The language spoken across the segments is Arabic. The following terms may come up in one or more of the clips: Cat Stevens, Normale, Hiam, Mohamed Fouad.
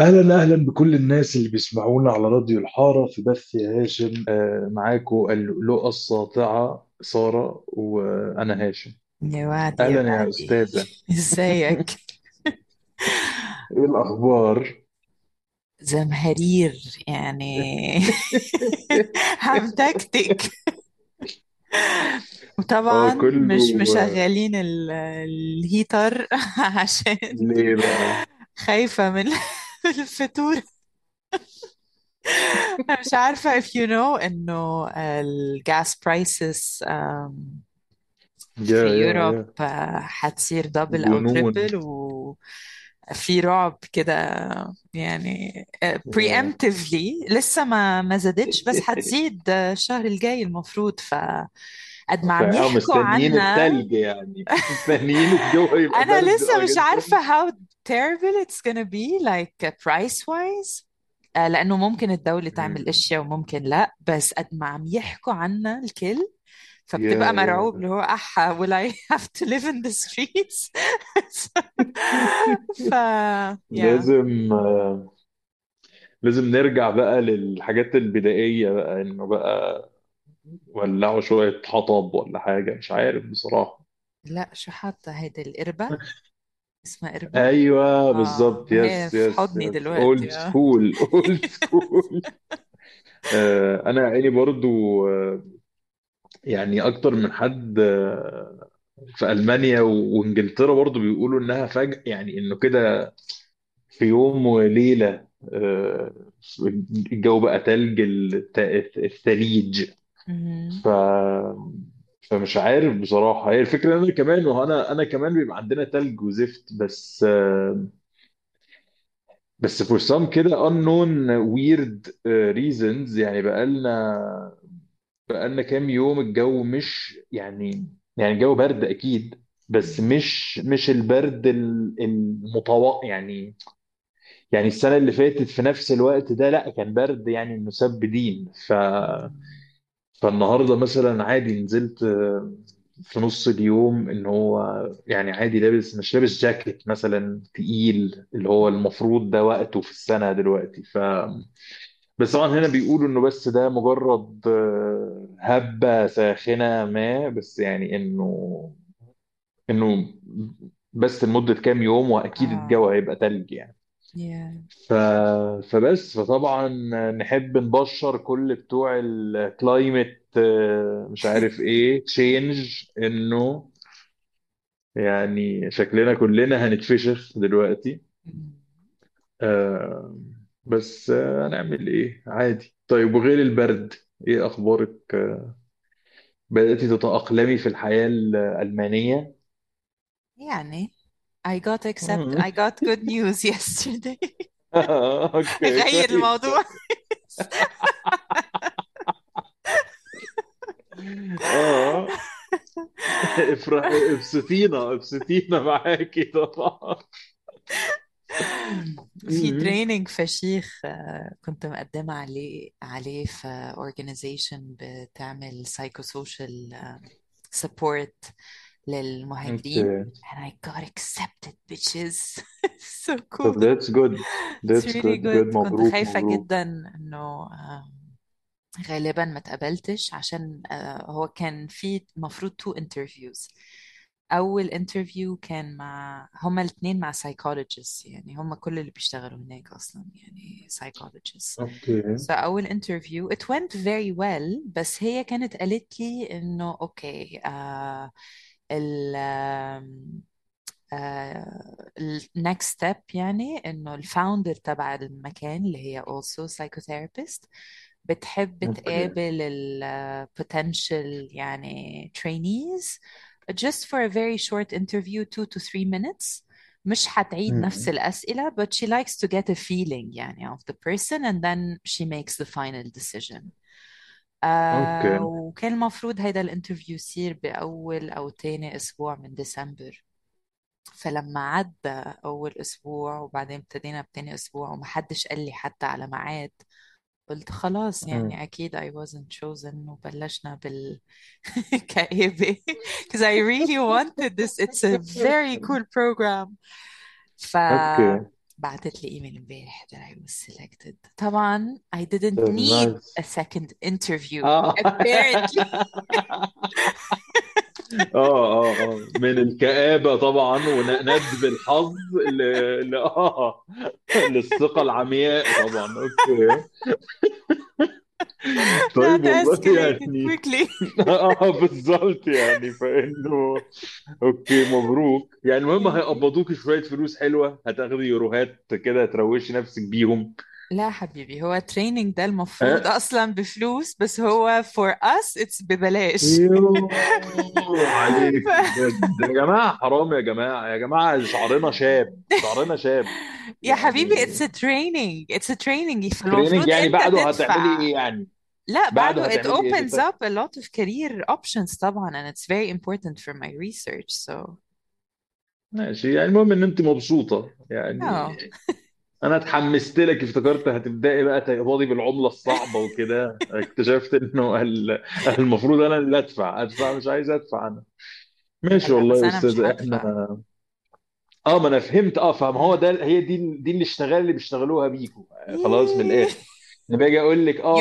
اهلا اهلا بكل الناس اللي بيسمعونا على راديو الحاره في بث يا هاشم. معاكم اللؤلؤه الساطعه ساره وانا هاشم. يا واد اهلا يا استاذه، ازيك؟ ايه الاخبار؟ زمهرير يعني همتكتك. وطبعا مش مشغلين الهيتر عشان ليه بقى؟ خايفة من الفاتورة. مش عارفة if you know إنه الgas prices في يوروب هتصير دبل أو تريبل، وفي رعب كده يعني preemptively. لسه ما زادتش بس هتزيد الشهر الجاي المفروض. قد ما عم يحكوا عنا الثلج يعني مستنيين الجو يبقى. أنا لسه مش عارفة how terrible it's gonna be like price wise، لأنه ممكن الدولة تعمل أشياء وممكن لأ، بس قد ما عم يحكوا عنا الكل فبتبقى مرعوب اللي هو will I have to live in the streets؟ لازم نرجع بقى للحاجات البدائية بقى، إنه بقى ولعوا شوية حطب ولا حاجة، مش عارف بصراحة. لا شو حاطة هيدا القربة؟ اسمها قربة. ايوه بالظبط، يس حضني دلوقتي. اولد سكول. انا عيني برضو يعني اكتر من حد في المانيا وانجلترا برضو بيقولوا انها فجأة، يعني انه كده في يوم وليلة الجو بقى تلج، الثليج. فمش عارف بصراحة. هي الفكرة أنا كمان، وأنا كمان بيبقى عندنا تلج وزفت، بس for some كده unknown weird reasons. يعني بقالنا كام يوم الجو مش يعني الجو برد أكيد، بس مش البرد المتوقع. يعني السنة اللي فاتت في نفس الوقت ده لأ، كان برد يعني المسبدين. فالنهاردة مثلا عادي نزلت في نص اليوم، ان هو يعني عادي لابس، مش لابس جاكيت مثلا تقيل اللي هو المفروض ده وقته في السنة دلوقتي. بس طبعا هنا بيقولوا انه بس ده مجرد هبة ساخنة، ما بس يعني انه بس لمدة كام يوم، واكيد الجو هيبقى تلج يعني. فبس فطبعا نحب نبشر كل بتوع الكلايمت مش عارف ايه تشينج، انه يعني شكلنا كلنا هنتفشخ دلوقتي. بس هنعمل ايه؟ عادي. طيب وغير البرد، ايه اخبارك؟ بدأتي تتأقلمي في الحياة الألمانية يعني؟ I got good news yesterday. غير الموضوع. افرحي، ابسطينا معاكي طبعا. في تريننج فشيخ كنت مقدمة عليه في organization بتعمل psychosocial support للمهاجرين. And I got accepted, bitches. So cool. So that's really good. كنت خايفة جدا إنه غالبا ما تقبلتش، عشان هو كان في مفروض 2 interviews. أول interview كان مع هما الاثنين مع psychologists، يعني هما كل اللي بيشتغلوا هناك أصلا يعني psychologists. Okay. So أول interview it went very well، بس هي كانت قالت لي إنه okay next step، يعني إنه الفاوندر تبع المكان اللي هي also psychotherapist بتحب تقابل potential يعني trainees just for a very short interview 2 to 3 minutes. مش هتعيد نفس الأسئلة but she likes to get a feeling يعني of the person and then she makes the final decision. Okay. وكان المفروض هيدا الانترفيو يصير بأول أو تاني أسبوع من ديسمبر، فلما عدى أول أسبوع وبعدين ابتدينا بتاني أسبوع ومحدش قال لي حتى على ميعاد، قلت خلاص يعني أكيد I wasn't chosen، وبلشنا بالكآبة because I really wanted this. It's a very cool program. ف بعتت لي ايميل امبارح that I was selected. طبعا I didn't need nice. a second interview apparently. من الكآبة طبعا وندب الحظ للثقة العمياء طبعا. اوكي طيب والله يعني بالظبط يعني فانه اوكي مبروك يعني. المهم هيقبضوكي شويه فلوس حلوه، هتاخدي يوروهات كده تروشي نفسك بيهم. لا حبيبي، هو التريننج ده المفروض اصلا بفلوس، بس هو for us it's ببلاش. عليك يا جماعه، حرام يا جماعه، يا جماعه شعرنا شاب يا حبيبي. it's a training فالمفروض يعني بعده هتعملي ايه يعني؟ لا بعده it opens up a lot of career options طبعا and it's very important for my research so ماشي يعني. المهم ان انت مبسوطه يعني. انا اتحمست لك، افتكرت هتبداي بقى تقبضي بالعمله الصعبه وكده، اكتشفت انه المفروض انا اللي ادفع مش عايز ادفع انا. ماشي لا، والله بس يا انا مش استاذ هدفع. احنا ما انا فهمت. فاهم، هو ده، هي دي اللي بيشتغلوها بيكو. خلاص من الاخر انا باجي اقول لك You ان بص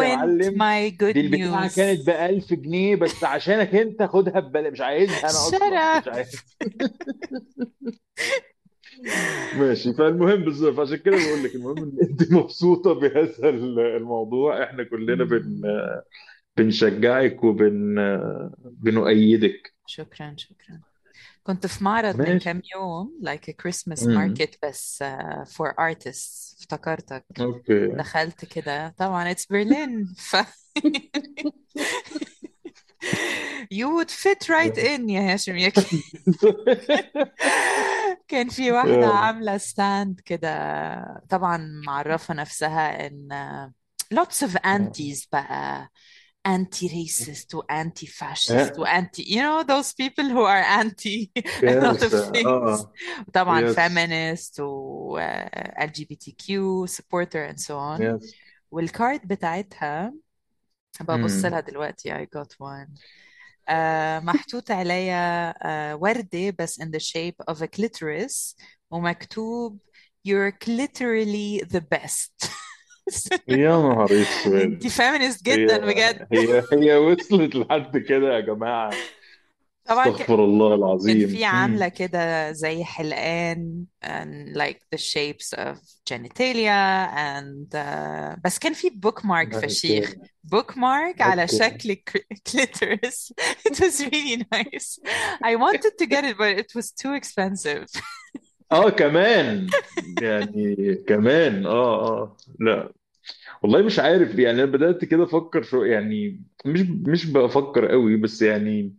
يا ruined معلم my good دي البتاعه news. كانت ب 1000 جنيه بس عشانك انت خدها ببلاش. مش عايزها انا اصلا، مش شرف. عايز ماشي. فالمهم بالظبط عشان كده بقول لك المهم ان انت مبسوطه بهذا الموضوع. احنا كلنا بنشجعك وبنؤيدك. شكرا. كنت في معرض من ماشي. كام يوم like a Christmas market بس for artists، افتكرتك. اوكي دخلت كده طبعا it's Berlin you would fit right in يا هاشم يا كان في واحدة عاملة ستاند كده طبعا معرفة نفسها ان lots of aunties بقى anti-racist و anti-fascist و anti you know those people who are anti a lot of things طبعا feminist و LGBTQ supporter and so on. والكارد بتاعتها ببص لها دلوقتي I got one. محطوط عليا وردة بس in the shape of a clitoris ومكتوب you're literally the best. يا نهار اسود، انت feminist جدا بجد. هي وصلت لحد كده يا جماعة، استغفر الله العظيم. في عاملة كده زي حلقان and like the shapes of genitalia and بس كان في bookmark فشيخ على شكل clitoris. It was really nice. I wanted to get it but it was too expensive. كمان يعني كمان لا والله مش عارف يعني. انا بدأت كده افكر شو يعني، مش بفكر قوي بس يعني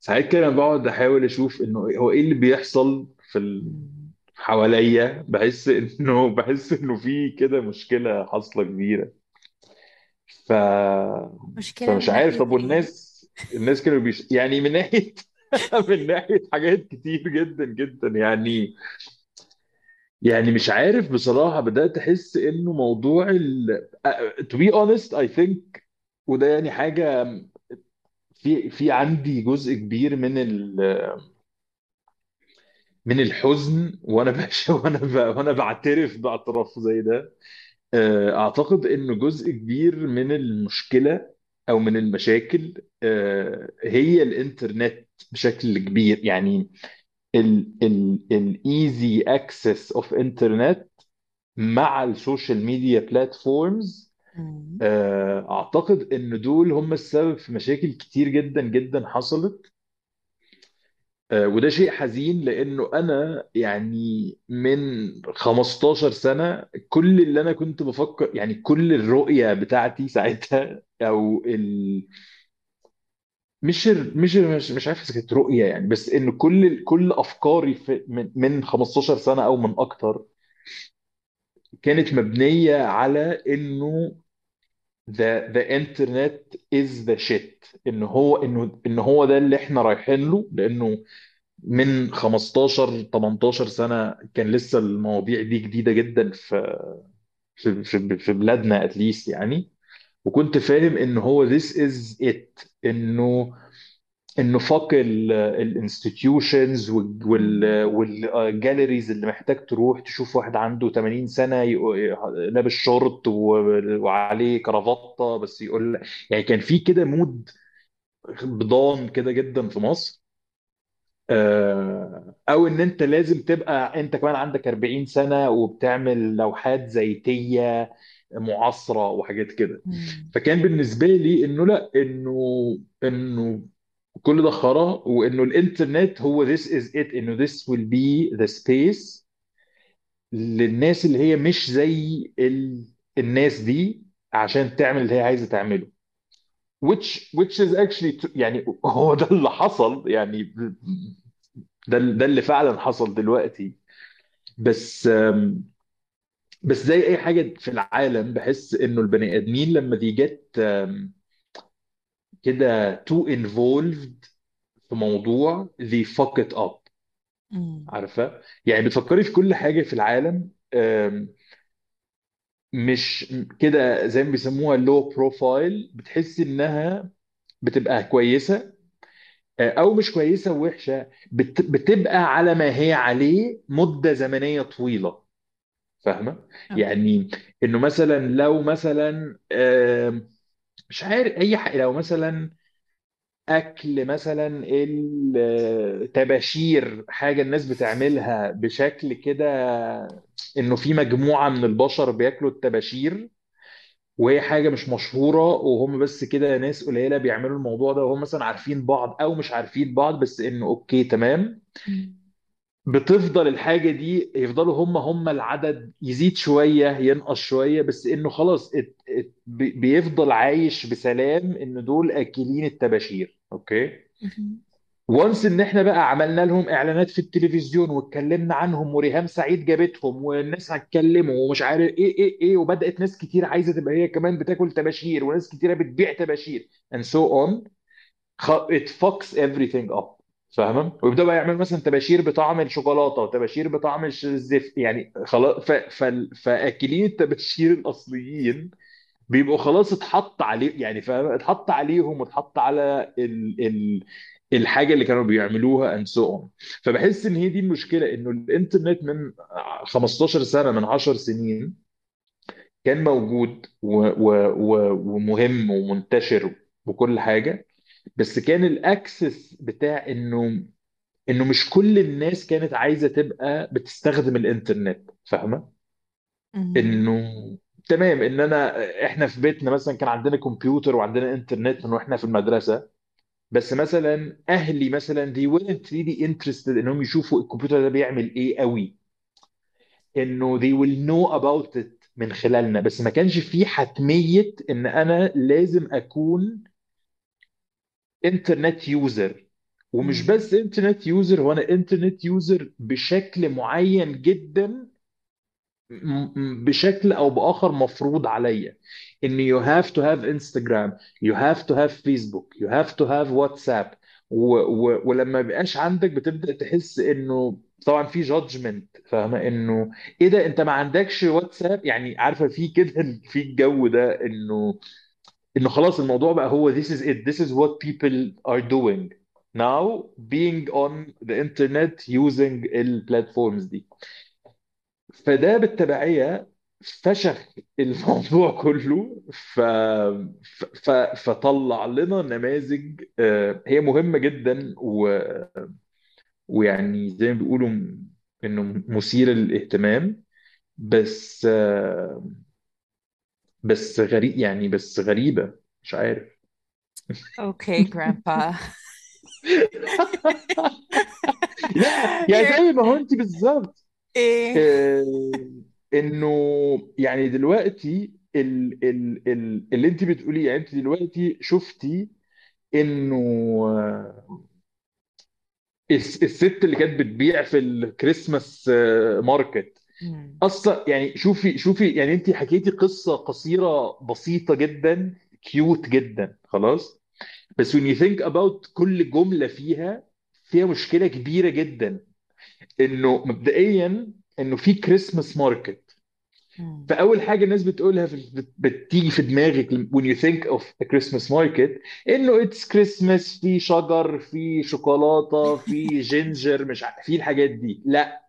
ساعات كده انا بقعد احاول اشوف انه هو ايه اللي بيحصل في حواليا. بحس انه في كده مشكله حاصله كبيره ف مشكلة فمش عارف. طب والناس كانوا يعني من ناحيه من ناحيه حاجات كتير جدا جدا يعني مش عارف بصراحه. بدات احس انه موضوع to be honest I think، وده يعني حاجه في عندي جزء كبير من الحزن وانا باشا وانا بعترف باعتراف زي ده. اعتقد انه جزء كبير من المشكله او من المشاكل هي الانترنت بشكل كبير يعني. الايزي اكسس اوف انترنت مع السوشيال ميديا بلاتفورمز اعتقد ان دول هم السبب في مشاكل كتير جدا جدا حصلت. وده شيء حزين لانه انا يعني من 15 سنة كل اللي انا كنت بفكر يعني كل الرؤية بتاعتي ساعتها او مش عارف اذا كانت رؤية يعني، بس انه كل افكاري من 15 سنة او من اكتر كانت مبنية على انه the internet is the shit، انه هو ده اللي احنا رايحين له. لانه من 15-18 سنة كان لسه المواضيع دي جديدة جدا في بلادنا at least يعني. وكنت فاهم انه هو this is it، انه النفاق الانستتيوشنز والجاليريز اللي محتاج تروح تشوف واحد عنده 80 سنة لابس شورت وعليه كرافتة بس يقول، يعني كان في كده مود بضان كده جدا في مصر. او ان انت لازم تبقى انت كمان عندك 40 سنة وبتعمل لوحات زيتية معاصرة وحاجات كده. فكان بالنسبة لي انه لا، انه كل ده خرا، وانه الانترنت هو this is it، انه this will be the space للناس اللي هي مش زي الناس دي عشان تعمل اللي هي عايزة تعمله، which is actually يعني هو ده اللي حصل، يعني ده اللي فعلا حصل دلوقتي. بس زي اي حاجة في العالم، بحس انه البني ادمين لما دي جت كده too involved في موضوع they fuck it up. عارفة يعني بتفكري في كل حاجة في العالم، مش كده زي ما بيسموها low profile، بتحس انها بتبقى كويسة او مش كويسة ووحشة، بتبقى على ما هي عليه مدة زمنية طويلة. فاهمة؟ يعني انه مثلا لو مثلا مش عارف اي حاجه، لو مثلا اكل، مثلا التباشير، حاجه الناس بتعملها بشكل كده انه في مجموعه من البشر بياكلوا التباشير، وهي حاجه مش مشهوره وهم بس كده ناس قليله بيعملوا الموضوع ده، وهم مثلا عارفين بعض او مش عارفين بعض، بس انه اوكي تمام. بتفضل الحاجه دي، يفضلوا هم العدد يزيد شويه ينقص شويه، بس انه خلاص بيفضل عايش بسلام ان دول اكلين الطباشير. اوكي، وانس ان احنا بقى عملنا لهم اعلانات في التلفزيون واتكلمنا عنهم، وريهام سعيد جابتهم والناس هتكلموا ومش عارف ايه ايه ايه، وبدات ناس كتير عايزه تبقى هي كمان بتاكل طباشير، وناس كتيره بتبيع طباشير and so on. it fucks everything up. فاهمه؟ ويبدأ بقى يعمل مثلا طباشير بطعم الشوكولاته، وطباشير بطعم الزفت، يعني خلاص. فاكلين الطباشير الاصليين بيبقوا خلاص اتحط عليه، يعني فاهم، اتحط عليهم واتحط على الحاجه اللي كانوا بيعملوها and so on. فبحس ان هي دي المشكله، انه الانترنت من 15 سنه، من 10 سنين كان موجود ومهم ومنتشر وكل حاجه، بس كان الاكسس بتاع انه مش كل الناس كانت عايزه تبقى بتستخدم الانترنت. فاهمه؟ انه تمام ان احنا في بيتنا مثلا كان عندنا كمبيوتر وعندنا انترنت من واحنا في المدرسه، بس مثلا اهلي مثلا they weren't really interested انهم يشوفوا الكمبيوتر ده بيعمل ايه قوي، انه they will know about it من خلالنا، بس ما كانش فيه حتميه ان انا لازم اكون انترنت يوزر. ومش بس انترنت يوزر، هو انا انترنت يوزر بشكل معين جدا، بشكل او باخر مفروض عليا ان you have to have Instagram, you have to have Facebook, you have to have WhatsApp. ولما بقاش عندك بتبدأ تحس انه طبعا في judgment. فاهمة؟ انه ايه ده انت ما عندكش واتساب؟ يعني عارفة في كده، في الجو ده انه خلاص الموضوع بقى هو this is it, this is what people are doing now, being on the internet, using البلاتفورمز دي. فده بالتبعية فشخ الموضوع كله، فطلع لنا نماذج هي مهمة جدا، ويعني زي ما بيقولوا انه مثير للاهتمام، بس غريب، يعني بس غريبة، مش عارف. اوكي جرامبا. لا يا زي ما هو انت بالظبط، انه يعني دلوقتي اللي انت بتقوليه، يعني انت دلوقتي شفتي انه الست اللي كانت بتبيع في الكريسماس ماركت اصلا، يعني شوفي يعني انت حكيتي قصه قصيره بسيطه جدا، كيوت جدا، خلاص، بس when you think about كل جمله فيها مشكله كبيره جدا. انه مبدئيا انه في كريسماس ماركت، فاول حاجه الناس بتقولها بتيجي في دماغك when you think of a Christmas market انه it's Christmas في شجر في شوكولاته في جينجر مش في الحاجات دي. لا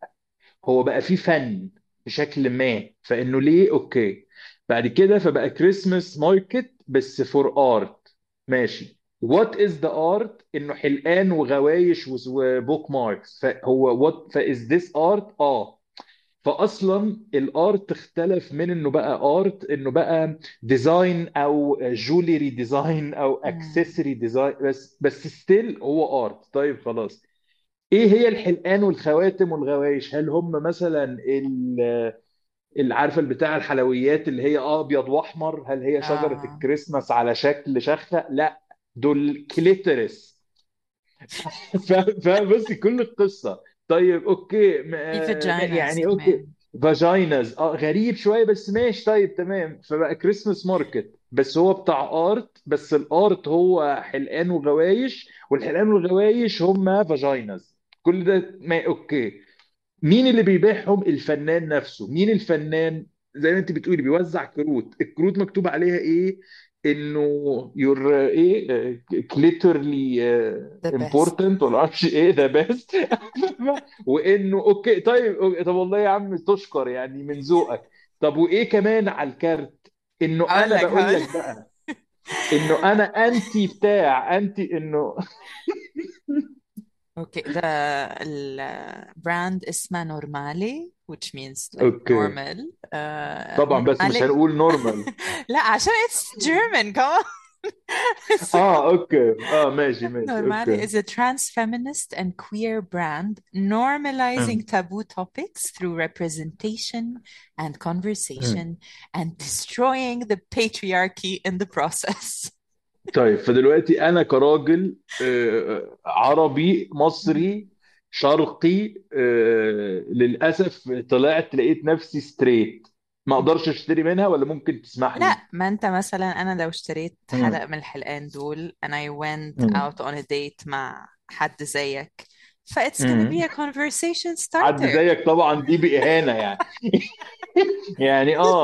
هو بقى في فن بشكل ما فانه ليه اوكي بعد كده فبقى Christmas market بس for art. ماشي what is the art انه حلقان وغوايش وبوك ماركس فهو what is this art. فاصلا الارت اختلف من انه بقى ارت انه بقى ديزاين او جوليري ديزاين او اكسسوري ديزاين بس ستيل هو ارت. طيب خلاص ايه هي الحلقان والخواتم والغوايش؟ هل هم مثلا العارفه بتاع الحلويات اللي هي ابيض واحمر؟ هل هي شجره الكريسماس على شكل شخه؟ لا دول كليترس. فبس كل القصه. طيب اوكي يعني اوكي فاجيناز غريب شويه بس ماشي طيب تمام. فبقى كريسماس ماركت بس هو بتاع ارت بس الارت هو حلقان وغوايش والحلقان والغوايش هم فاجيناز. كل ده ما اوكي مين اللي بيبيعهم؟ الفنان نفسه. مين الفنان؟ زي ما انت بتقولي بيوزع كروت. الكروت مكتوب عليها ايه؟ انه يور ايه كليترلي امبورتنت ولا عارف ايه ذا بيست. وانه اوكي طيب طب والله يا عم تشكر يعني من ذوقك. طب وايه كمان على الكارت؟ انه انا بقول لك بقى انه انا انتي بتاع انتي انه اوكي ده البراند اسمه نورمالي which means like okay. normal طبعا بس مش هنقول normal لا عشان it's German come on so اوكي ماشي Normale okay. is a trans feminist and queer brand normalizing taboo topics through representation and conversation and destroying the patriarchy in the process. طيب فدلوقتي انا كراجل عربي مصري شرقي للاسف طلعت لقيت نفسي ستريت ما اقدرش اشتري منها ولا ممكن تسمح لي؟ لا ما انت مثلا انا لو اشتريت حلقه من الحلقان دول and I went out on a date مع حد زيك ف it's gonna be a conversation starter. حد زيك طبعا دي بإهانة يعني يعني لا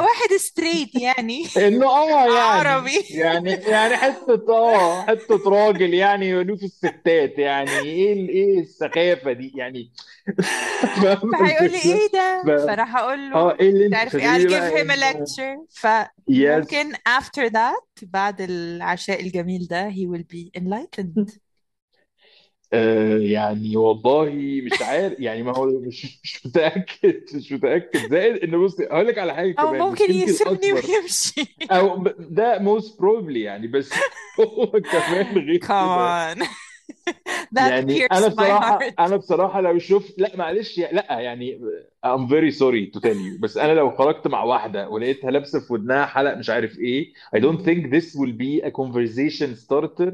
واحد ستريت يعني انه يعني عربي يعني حتة راجل يعني ونوف الستات يعني ايه السخافة دي يعني فهيقول لي ايه ده فراح اقول له تعرف ايه I'll give him a lecture فممكن after that بعد العشاء الجميل ده he will be enlightened. يعني والله مش عارف يعني ما هو مش متأكد زائد انه بص هقول لك على حاجه كمان او ممكن يسيبني ويمشي او ده most probably يعني بس هو كمان غير كمان يعني انا بصراحه لو شفت لا معلش لا يعني I'm very sorry to tell you بس انا لو خرجت مع واحده ولقيتها لابسه في ودنها حلق مش عارف ايه I don't think this will be a conversation starter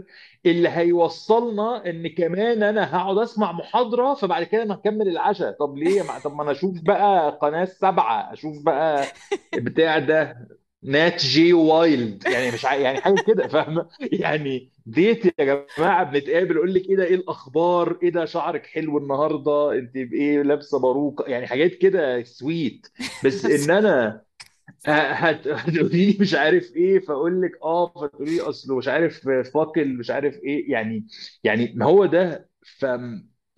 اللي هيوصلنا ان كمان انا هقعد اسمع محاضره فبعد كده ما هكمل العشاء. طب ليه؟ طب ما انا اشوف بقى قناه 7 اشوف بقى بتاع ده نات جي وايلد يعني مش يعني حاجه كده فاهمه يعني ديت يا جماعه بنتقابل اقول لك ايه ده ايه الاخبار ايه ده شعرك حلو النهارده انت بايه لابسه باروكه يعني حاجات كده سويت بس ان انا هتقولي مش عارف ايه فاقول لك فتقولي اصله مش عارف فاكل مش عارف ايه يعني ما هو ده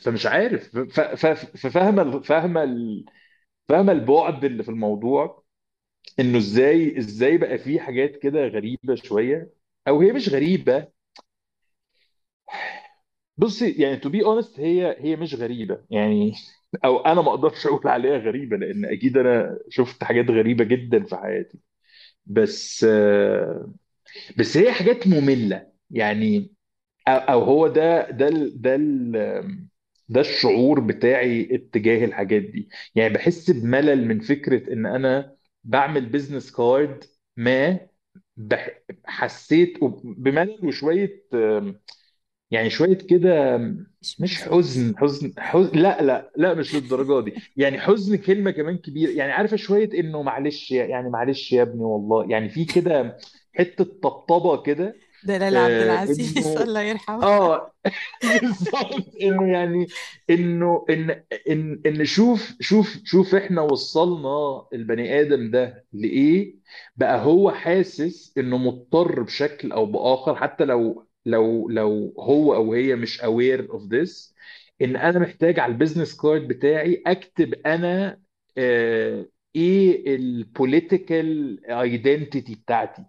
فمش عارف فاهمه البعد اللي في الموضوع انه ازاي بقى في حاجات كده غريبه شويه او هي مش غريبه. بصي يعني to be honest هي مش غريبه يعني او انا ما اقدرش اقول عليها غريبه لان اكيد انا شفت حاجات غريبه جدا في حياتي بس هي حاجات ممله يعني او هو ده الشعور بتاعي اتجاه الحاجات دي. يعني بحس بملل من فكره ان انا بعمل بيزنس كارد ما حسيت بملل وشويه يعني شويه كده مش حزن لا مش للدرجه دي يعني حزن كلمه كمان كبيره يعني عارفه شويه انه معلش يعني معلش يا ابني والله يعني في كده حته طبطبه كده دلال عبد العزيز انه الله يرحمه. بالظبط، انه يعني انه ان ان ان شوف احنا وصلنا البني ادم ده لايه، بقى هو حاسس انه مضطر بشكل او باخر، حتى لو هو او هي مش aware of this، ان انا محتاج على البيزنس كارد بتاعي اكتب انا ايه البوليتيكال ايدنتيتي بتاعتي.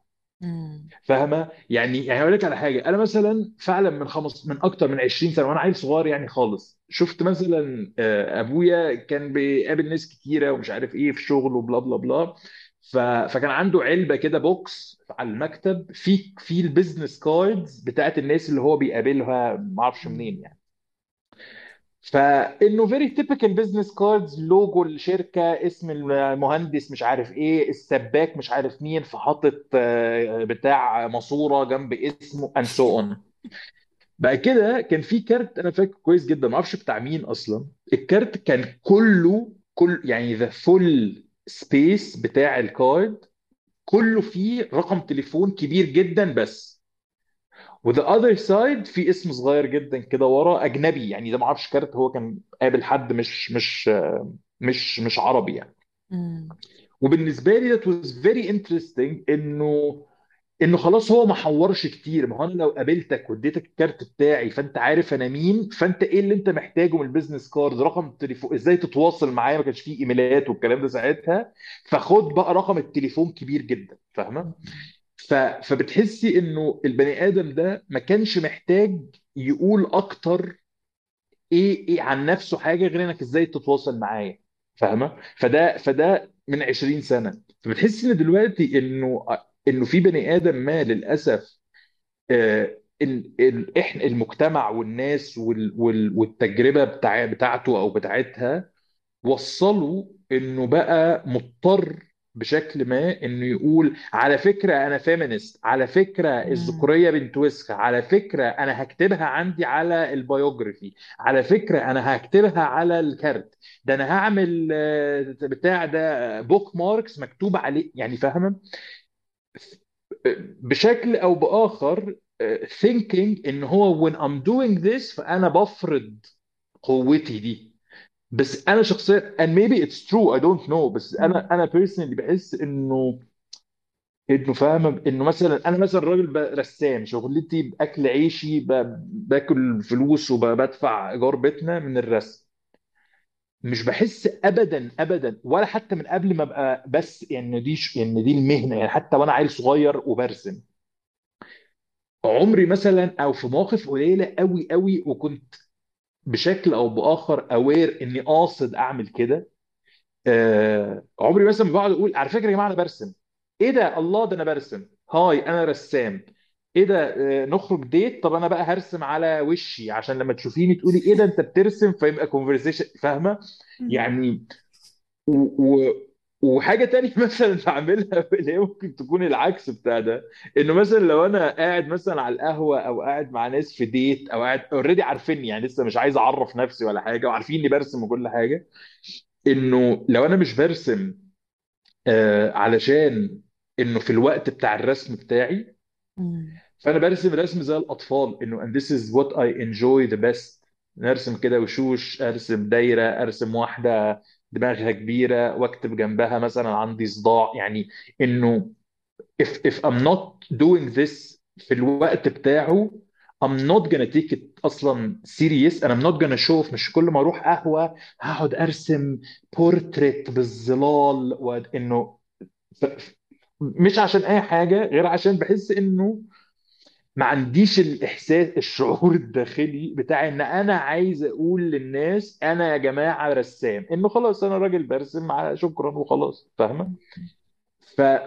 فاهمه؟ يعني هقول لك على حاجه، انا مثلا فعلا من اكتر من 20 سنه وانا عيل صغير يعني خالص، شفت مثلا ابويا كان بيقابل ناس كتيره ومش عارف ايه في شغله وبلا بلا بلا، فكان عنده علبه كده بوكس على المكتب في البيزنس كاردز بتاعت الناس اللي هو بيقابلها ما اعرفش منين يعني، فانه فيري تيبيكال بزنس كاردز، لوجو الشركه، اسم المهندس مش عارف ايه، السباك مش عارف مين، فحاطط بتاع ماسوره جنب اسمه اند سو اون. بعد كده كان في كارت انا فاكر كويس جدا، ما اعرفش بتاع مين اصلا الكارت، كان كله يعني ذا فول سبيس بتاع الكارد كله فيه رقم تليفون كبير جدا بس، وذا اذر سايد في اسم صغير جدا كده ورا اجنبي، يعني ده ما اعرفش كارت هو كان قابل حد مش عربي يعني. وبالنسبه لي that was very interesting، انه خلاص هو ما حورش كتير، ما هو انا لو قابلتك واديتك الكارت بتاعي فانت عارف انا مين، فانت ايه اللي انت محتاجه من البيزنس كارد؟ رقم التليفون، ازاي تتواصل معايا، ما كانش فيه ايميلات والكلام ده ساعتها، فخد بقى رقم التليفون كبير جدا. فاهمه؟ فبتحسي انه البني ادم ده ما كانش محتاج يقول اكتر ايه عن نفسه حاجه غير انك ازاي تتواصل معايا. فاهمه؟ فده من 20 سنه. فبتحسي ان دلوقتي انه في بني ادم ما للاسف احنا المجتمع والناس والتجربه بتاعته او بتاعتها وصلوا انه بقى مضطر بشكل ما انه يقول على فكره انا فيمينست، على فكره الذكوريه بنت وسخه، على فكره انا هكتبها عندي على البيوجرافي، على فكره انا هكتبها على الكارت ده، انا هعمل بتاع ده بوك ماركس مكتوب عليه يعني. فاهمه؟ بشكل او باخر thinking ان هو when I'm doing this فانا بفرض قوتي دي. بس انا شخصيا and maybe it's true I don't know، بس انا personally بحس انه فاهمه، انه مثلا انا مثلا راجل رسام، شغلتي باكل عيشي، باكل فلوس وبدفع ايجار بيتنا من الرسم، مش بحس ابدا ابدا ولا حتى من قبل ما ابقى بس يعني دي المهنه يعني، حتى وانا عيل صغير وبرسم عمري مثلا، او في مواقف قليله قوي قوي وكنت بشكل او باخر اوير اني قاصد اعمل كده. عمري مثلا بقعد اقول على فكره يا جماعه انا برسم، ايه ده، الله ده انا برسم، هاي انا رسام، ايه ده، نخرج ديت، طب انا بقى هرسم على وشي عشان لما تشوفيني تقولي ايه ده انت بترسم، فيبقى كونفرسيشن. فاهمه يعني؟ وحاجه تانية مثلا بعملها اللي هي ممكن تكون العكس بتاع ده، انه مثلا لو انا قاعد مثلا على القهوه او قاعد مع ناس في ديت او قاعد اوريدي عارفيني يعني، لسه مش عايز اعرف نفسي ولا حاجه وعارفين اني برسم وكل حاجه، انه لو انا مش برسم علشان انه في الوقت بتاع الرسم بتاعي، فانا برسم رسم زي الاطفال، انه and this is what I enjoy the best، نرسم كده وشوش، ارسم دايره، ارسم واحده دماغها كبيرة واكتب جنبها مثلا عندي صداع يعني، انه if I'm not doing this في الوقت بتاعه I'm not gonna take it اصلا serious، I'm not gonna show off. مش كل ما اروح قهوة هقعد ارسم portrait بالظلال، وانه مش عشان اي حاجة غير عشان بحس انه ما عنديش الإحساس، الشعور الداخلي بتاع إن أنا عايز أقول للناس أنا يا جماعة رسام، إنه خلاص أنا راجل برسم على شكرا وخلاص. فاهمة؟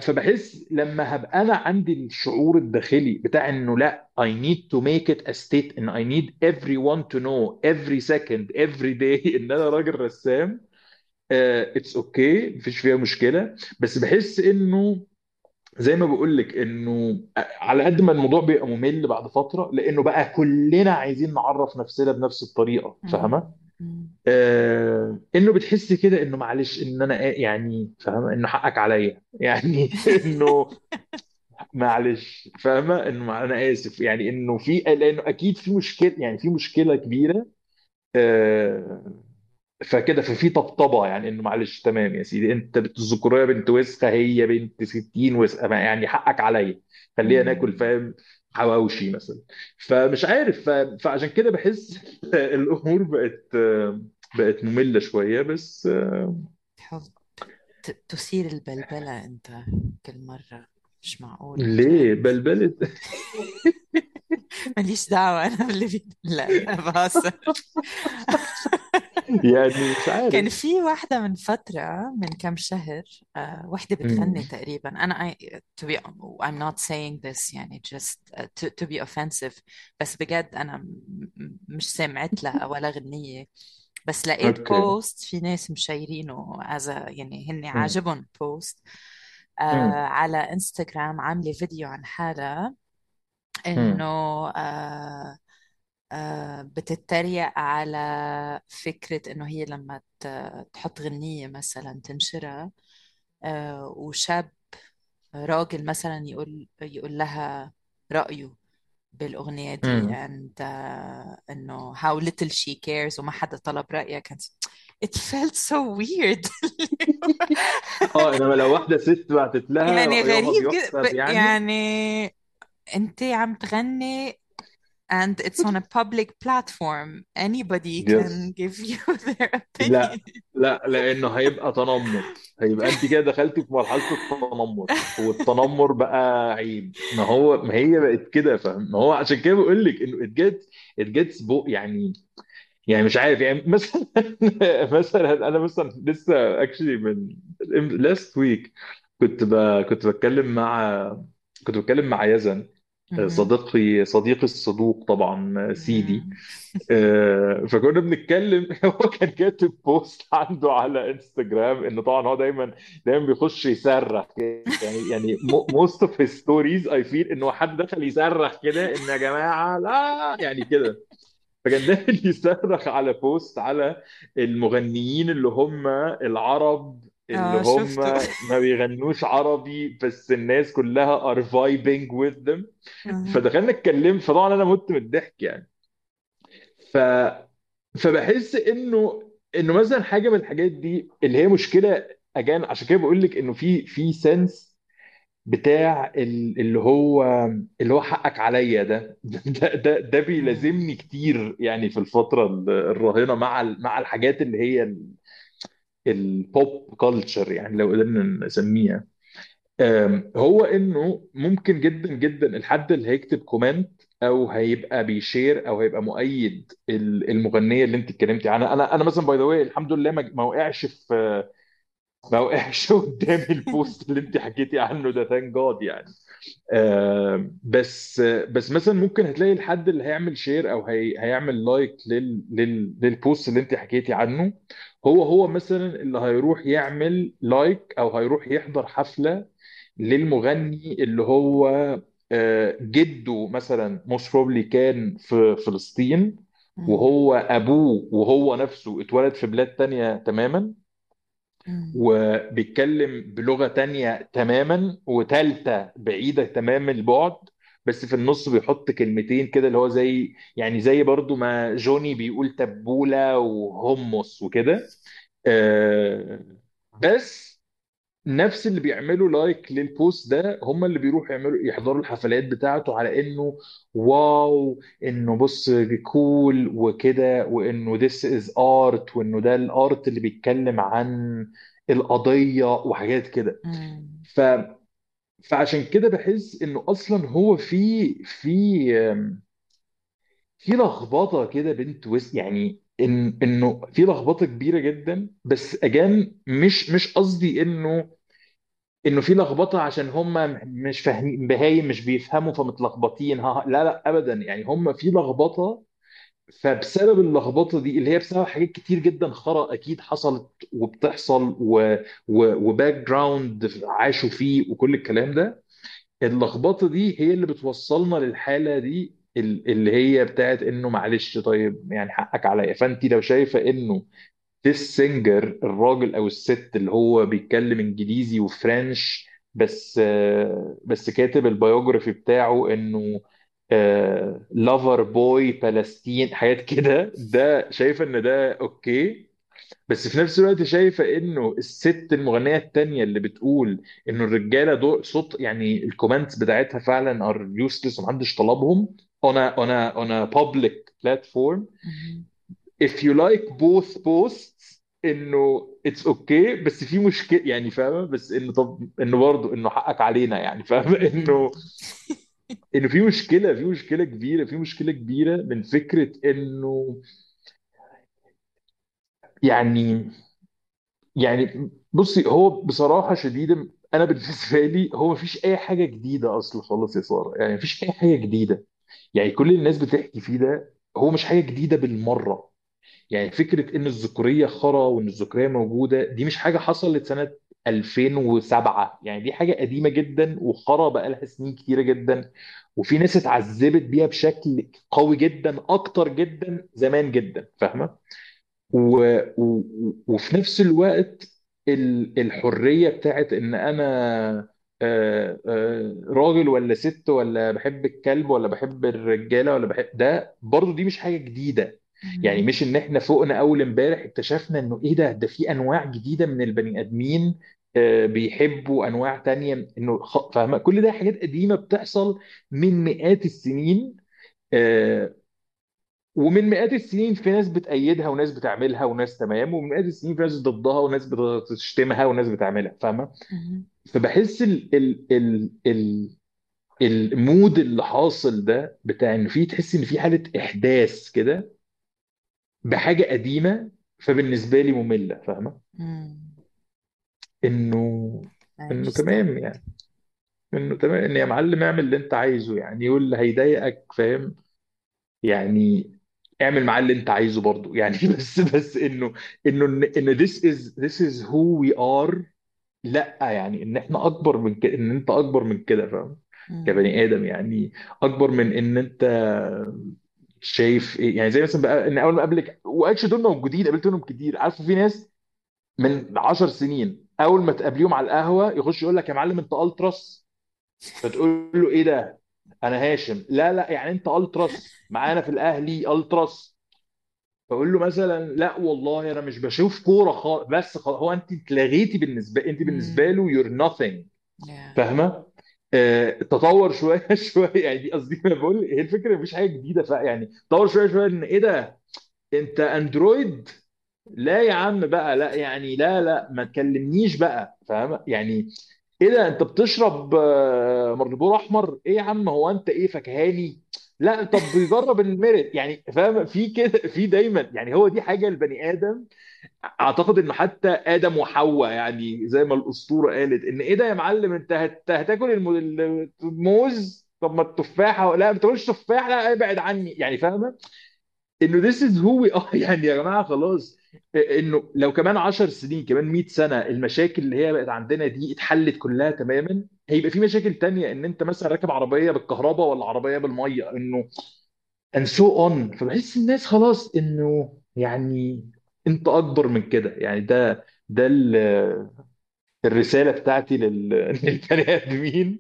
فبحس لما هبقى أنا عندي الشعور الداخلي بتاع إنه لأ I need to make it a state and I need everyone to know every second every day إن أنا راجل رسام، it's okay، مفيش فيها مشكلة. بس بحس إنه زي ما بقولك انه على قد ما الموضوع بيبقى ممل بعد فترة، لانه بقى كلنا عايزين نعرف نفسنا بنفس الطريقة. فاهمة؟ انه بتحس كده انه معلش ان انا يعني فاهمة انه حقك عليا يعني انه معلش فاهمه انه انا اسف يعني انه في، لانه اكيد في مشكله، يعني في مشكله كبيره آه، فكده ففي طبطبه يعني انه معلش تمام يا سيدي انت بنت الذكوريه بنت وسخه، هي بنت 60 وسخه يعني حقك عليا خلينا ناكل فاهم حواوشي مثلا، فمش عارف فعشان كده بحس الامور بقت ممله شويه بس تحب تثير البلبلة أنت كل مرة، مش معقول. ليه بلبلت ماليش دعوة أنا باللي لا أنا بهزر. يعني مش كان عارف. في واحدة من فترة، من كم شهر، واحدة بتغني مم. تقريبا، أنا to be I'm not saying this يعني just to be offensive، بس بجد أنا مش سمعت لها ولا غنية، بس لقيت اوكي. بوست في ناس مشايرينه يعني هن مم. عاجبهم بوست مم. على انستغرام، عاملة فيديو عن حالها انه مم. آه بتتريق على فكرة انه هي لما تحط غنية مثلا تنشرها، وشاب راجل مثلا يقول لها رأيه بالأغنية دي، مم. and انه how little she cares وما حدا طلب رأيها، كانت it felt so weird. انما لو واحده ست بعتت لها يعني رأيها ما غريب بيحسب جدا، يعني. يعني انت عم تغني and it's on a public platform. Anybody can يس give you their opinion. لا لا، لانه هيبقى تنمر، هيبقى انت كده دخلتي في مرحله التنمر، والتنمر بقى عيب. ما هي بقت كده فاهم، ما هو عشان كده بقول لك انه it gets يعني مش عارف يعني مثلا مثلا انا مثلا لسه اكشلي من last week كنت ب... كنت بتكلم مع كنت بتكلم مع يزن مهم. صديقي الصدوق طبعا سيدي، مهم. فكنا بنتكلم هو كان كاتب بوست عنده على انستجرام، انه طبعا هو دايما دايما بيخش يصرخ كده، يعني most of his stories I feel انه حد دخل يصرخ كده ان يا جماعه لا يعني كده، فكان داخل يصرخ على بوست على المغنيين اللي هم العرب اللي هم شفته. ما بيغنوش عربي بس الناس كلها are vibing with them، مهم. فدخلنا اتكلم، فطبعا انا مت من الضحك يعني. ف فبحس انه مثلا حاجه من الحاجات دي اللي هي مشكله اجان، عشان كده بقول لك انه في سنس بتاع اللي هو حقك عليا ده مهم. بيلازمني كتير يعني في الفتره الراهنه مع الحاجات اللي هي البوب كلتشر يعني لو قدرنا نسميها. هو انه ممكن جدا جدا الحد اللي هيكتب كومنت او هيبقى بيشير او هيبقى مؤيد المغنيه اللي انت اتكلمتي عنها. انا مثلا باي ذا واي الحمد لله ما وقعش قدامي البوست اللي انت حكيتي عنه ده، ثانك جاد يعني. بس مثلا ممكن هتلاقي الحد اللي هيعمل شير او هيعمل لايك للبوست اللي انت حكيتي عنه، هو مثلا اللي هيروح يعمل لايك او هيروح يحضر حفلة للمغني اللي هو جده مثلا most probably كان في فلسطين، مهم. وهو ابوه وهو نفسه اتولد في بلاد تانية تماما مهم. وبيتكلم بلغة تانية تماما وتالتة بعيدة تمام البعد، بس في النص بيحط كلمتين كده اللي هو زي يعني زي برضو ما جوني بيقول تبولة وهمص وكده، آه، بس نفس اللي بيعملوا لايك للبوست ده هم اللي بيروحوا يحضروا الحفلات بتاعته على انه واو، انه بص كول وكده، وانه this is art، وانه ده الارت اللي بيتكلم عن القضية وحاجات كده. مم. ف فعشان كده بحس انه اصلا هو في لخبطه كده بنت يعني انه في لخبطه كبيره جدا، بس اجان مش قصدي انه في لخبطه عشان هم مش فاهمين، بهايم مش بيفهموا فمتلخبطين، لا لا ابدا يعني، هم في لخبطه، فبسبب اللخبطه دي اللي هي بسبب حاجات كتير جدا خرا اكيد حصلت وبتحصل وباك جراوند عاشوا فيه وكل الكلام ده، اللخبطه دي هي اللي بتوصلنا للحاله دي اللي هي بتاعت انه معلش طيب يعني حقك عليا. فانت لو شايفه انه this singer الراجل او الست اللي هو بيتكلم انجليزي وفرنش بس كاتب البيوجرافي بتاعه انه لافر بوي فلسطين حاجات كده. ده شايفه ان ده اوكي، بس في نفس الوقت شايفه انه الست المغنيه التانيه اللي بتقول انه الرجاله دول صوت، يعني الكومنتس بتاعتها فعلا ار يوسلس ومحدش طلبهم on a public platform. if you like both posts انه it's okay، بس في مشكله يعني فاهمه، بس انه طب انه برضه انه حقك علينا يعني فاهمه، انه في مشكله كبيره من فكره انه يعني بصي، هو بصراحه شديده انا بالنسبه لي هو مفيش اي حاجه جديده اصلا خالص يا ساره، يعني مفيش اي حاجه جديده، يعني كل الناس بتحكي فيه ده هو مش حاجه جديده بالمره. يعني فكره ان الذكوريه خرا وان الذكوريه موجوده دي مش حاجه حصلت سنه 2007، يعني دي حاجه قديمه جدا وخرا بقالها سنين كتيره جدا، وفي ناس اتعذبت بيها بشكل قوي جدا اكتر جدا زمان جدا فاهمه. وفي نفس الوقت الحرية بتاعت ان انا راجل ولا ست ولا بحب الكلب ولا بحب الرجالة ولا بحب ده، برضو دي مش حاجة جديدة. يعني مش ان احنا فوقنا اول امبارح اكتشفنا انه ايه ده في انواع جديدة من البني ادمين بيحبوا انواع تانية انه فاهمة. كل ده حاجات قديمة بتحصل من مئات السنين، ومن مئات السنين في ناس بتأيدها وناس بتعملها وناس تمام، ومن مئات السنين في ناس ضدها وناس بتشتمها وناس بتعملها فاهمة. فبحس المود اللي حاصل ده بتاع ان في تحس ان في حالة احداث كده بحاجة قديمة، فبالنسبة لي مملة فاهمة، انه تمام، يعني انه تمام ان يا معلم اعمل اللي انت عايزه، يعني يقول اللي هيضايقك فاهم، يعني اعمل معاه اللي انت عايزه برضو يعني بس انه this is who we are. لا يعني ان احنا اكبر من كده، ان انت اكبر من كده فاهم كبني ادم، يعني اكبر من ان انت شايف ايه. يعني زي مثلا بقى ان اول ما قابلك، واكش دول موجودين قابلتهم كتير، عارفه في ناس من 10 سنين اول ما تقابليهم على القهوه يخش يقول لك يا معلم انت التراس، فتقول له ايه ده انا هاشم، لا يعني انت التراس معانا في الاهلي التراس، فاقول له مثلا لا والله انا مش بشوف كوره بس هو انت اتلغيتي بالنسبه له يور نوثينج فاهمه. تطور شويه شويه، يعني قصدي انا بقول هي الفكره مفيش حاجه جديده، يعني تطور شويه شويه ان ايه ده انت اندرويد، لا يا عم بقى لا يعني لا ما تكلمنيش بقى فاهمه، يعني ايه ده انت بتشرب مربور احمر، ايه يا عم هو انت ايه فكهاني، لا طب بيجرب الميرت يعني فاهم. في كده في دايما، يعني هو دي حاجه البني ادم، اعتقد انه حتى ادم وحواء يعني زي ما الاسطوره قالت ان ايه ده يا معلم انت هتاكل الموز، طب ما التفاحه لا ما تاكلش تفاح، لا ابعد عني يعني فاهمه. انه this is who we are، يعني يا جماعه خلاص، انه لو كمان 10 سنين كمان 100 سنة المشاكل اللي هي بقت عندنا دي اتحلت كلها تماما، هيبقى في مشاكل تانية ان انت مثلا راكب عربية بالكهرباء ولا عربية بالمية انه and so on. فبحس الناس خلاص انه يعني انت اكبر من كده، يعني ده الرسالة بتاعتي للبني آدمين،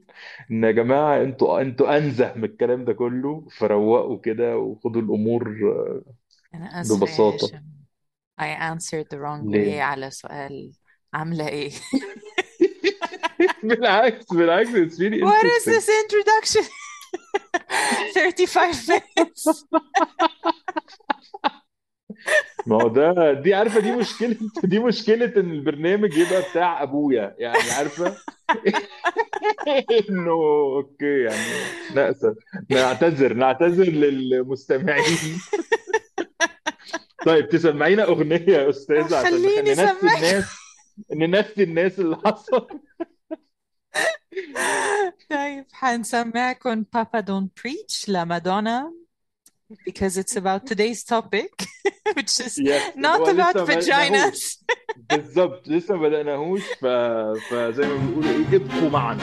ان يا جماعة انتوا انزه من الكلام ده كله، فروقوا كده وخدوا الامور انا اسفة يا ببساطة. هاشم I answered the wrong way ليه؟ على سؤال عاملة ايه؟ بالعكس it's really interesting. What is this introduction? 35 minutes. ما هو ده دي عارفة دي مشكلة ان البرنامج يبقى بتاع ابويا، يعني عارفة انه اوكي يعني نأسف نعتذر للمستمعين. طيب تسمعينا أغنية يا أستاذة عشان ننسي الناس اللي حصل. طيب هنسمعكم Papa Don't Preach لمادونا because it's about today's topic which is yes. not about vaginas. بالضبط لسه ما بدأناهوش، فزي ما بيقولوا إيه ابقوا معنا.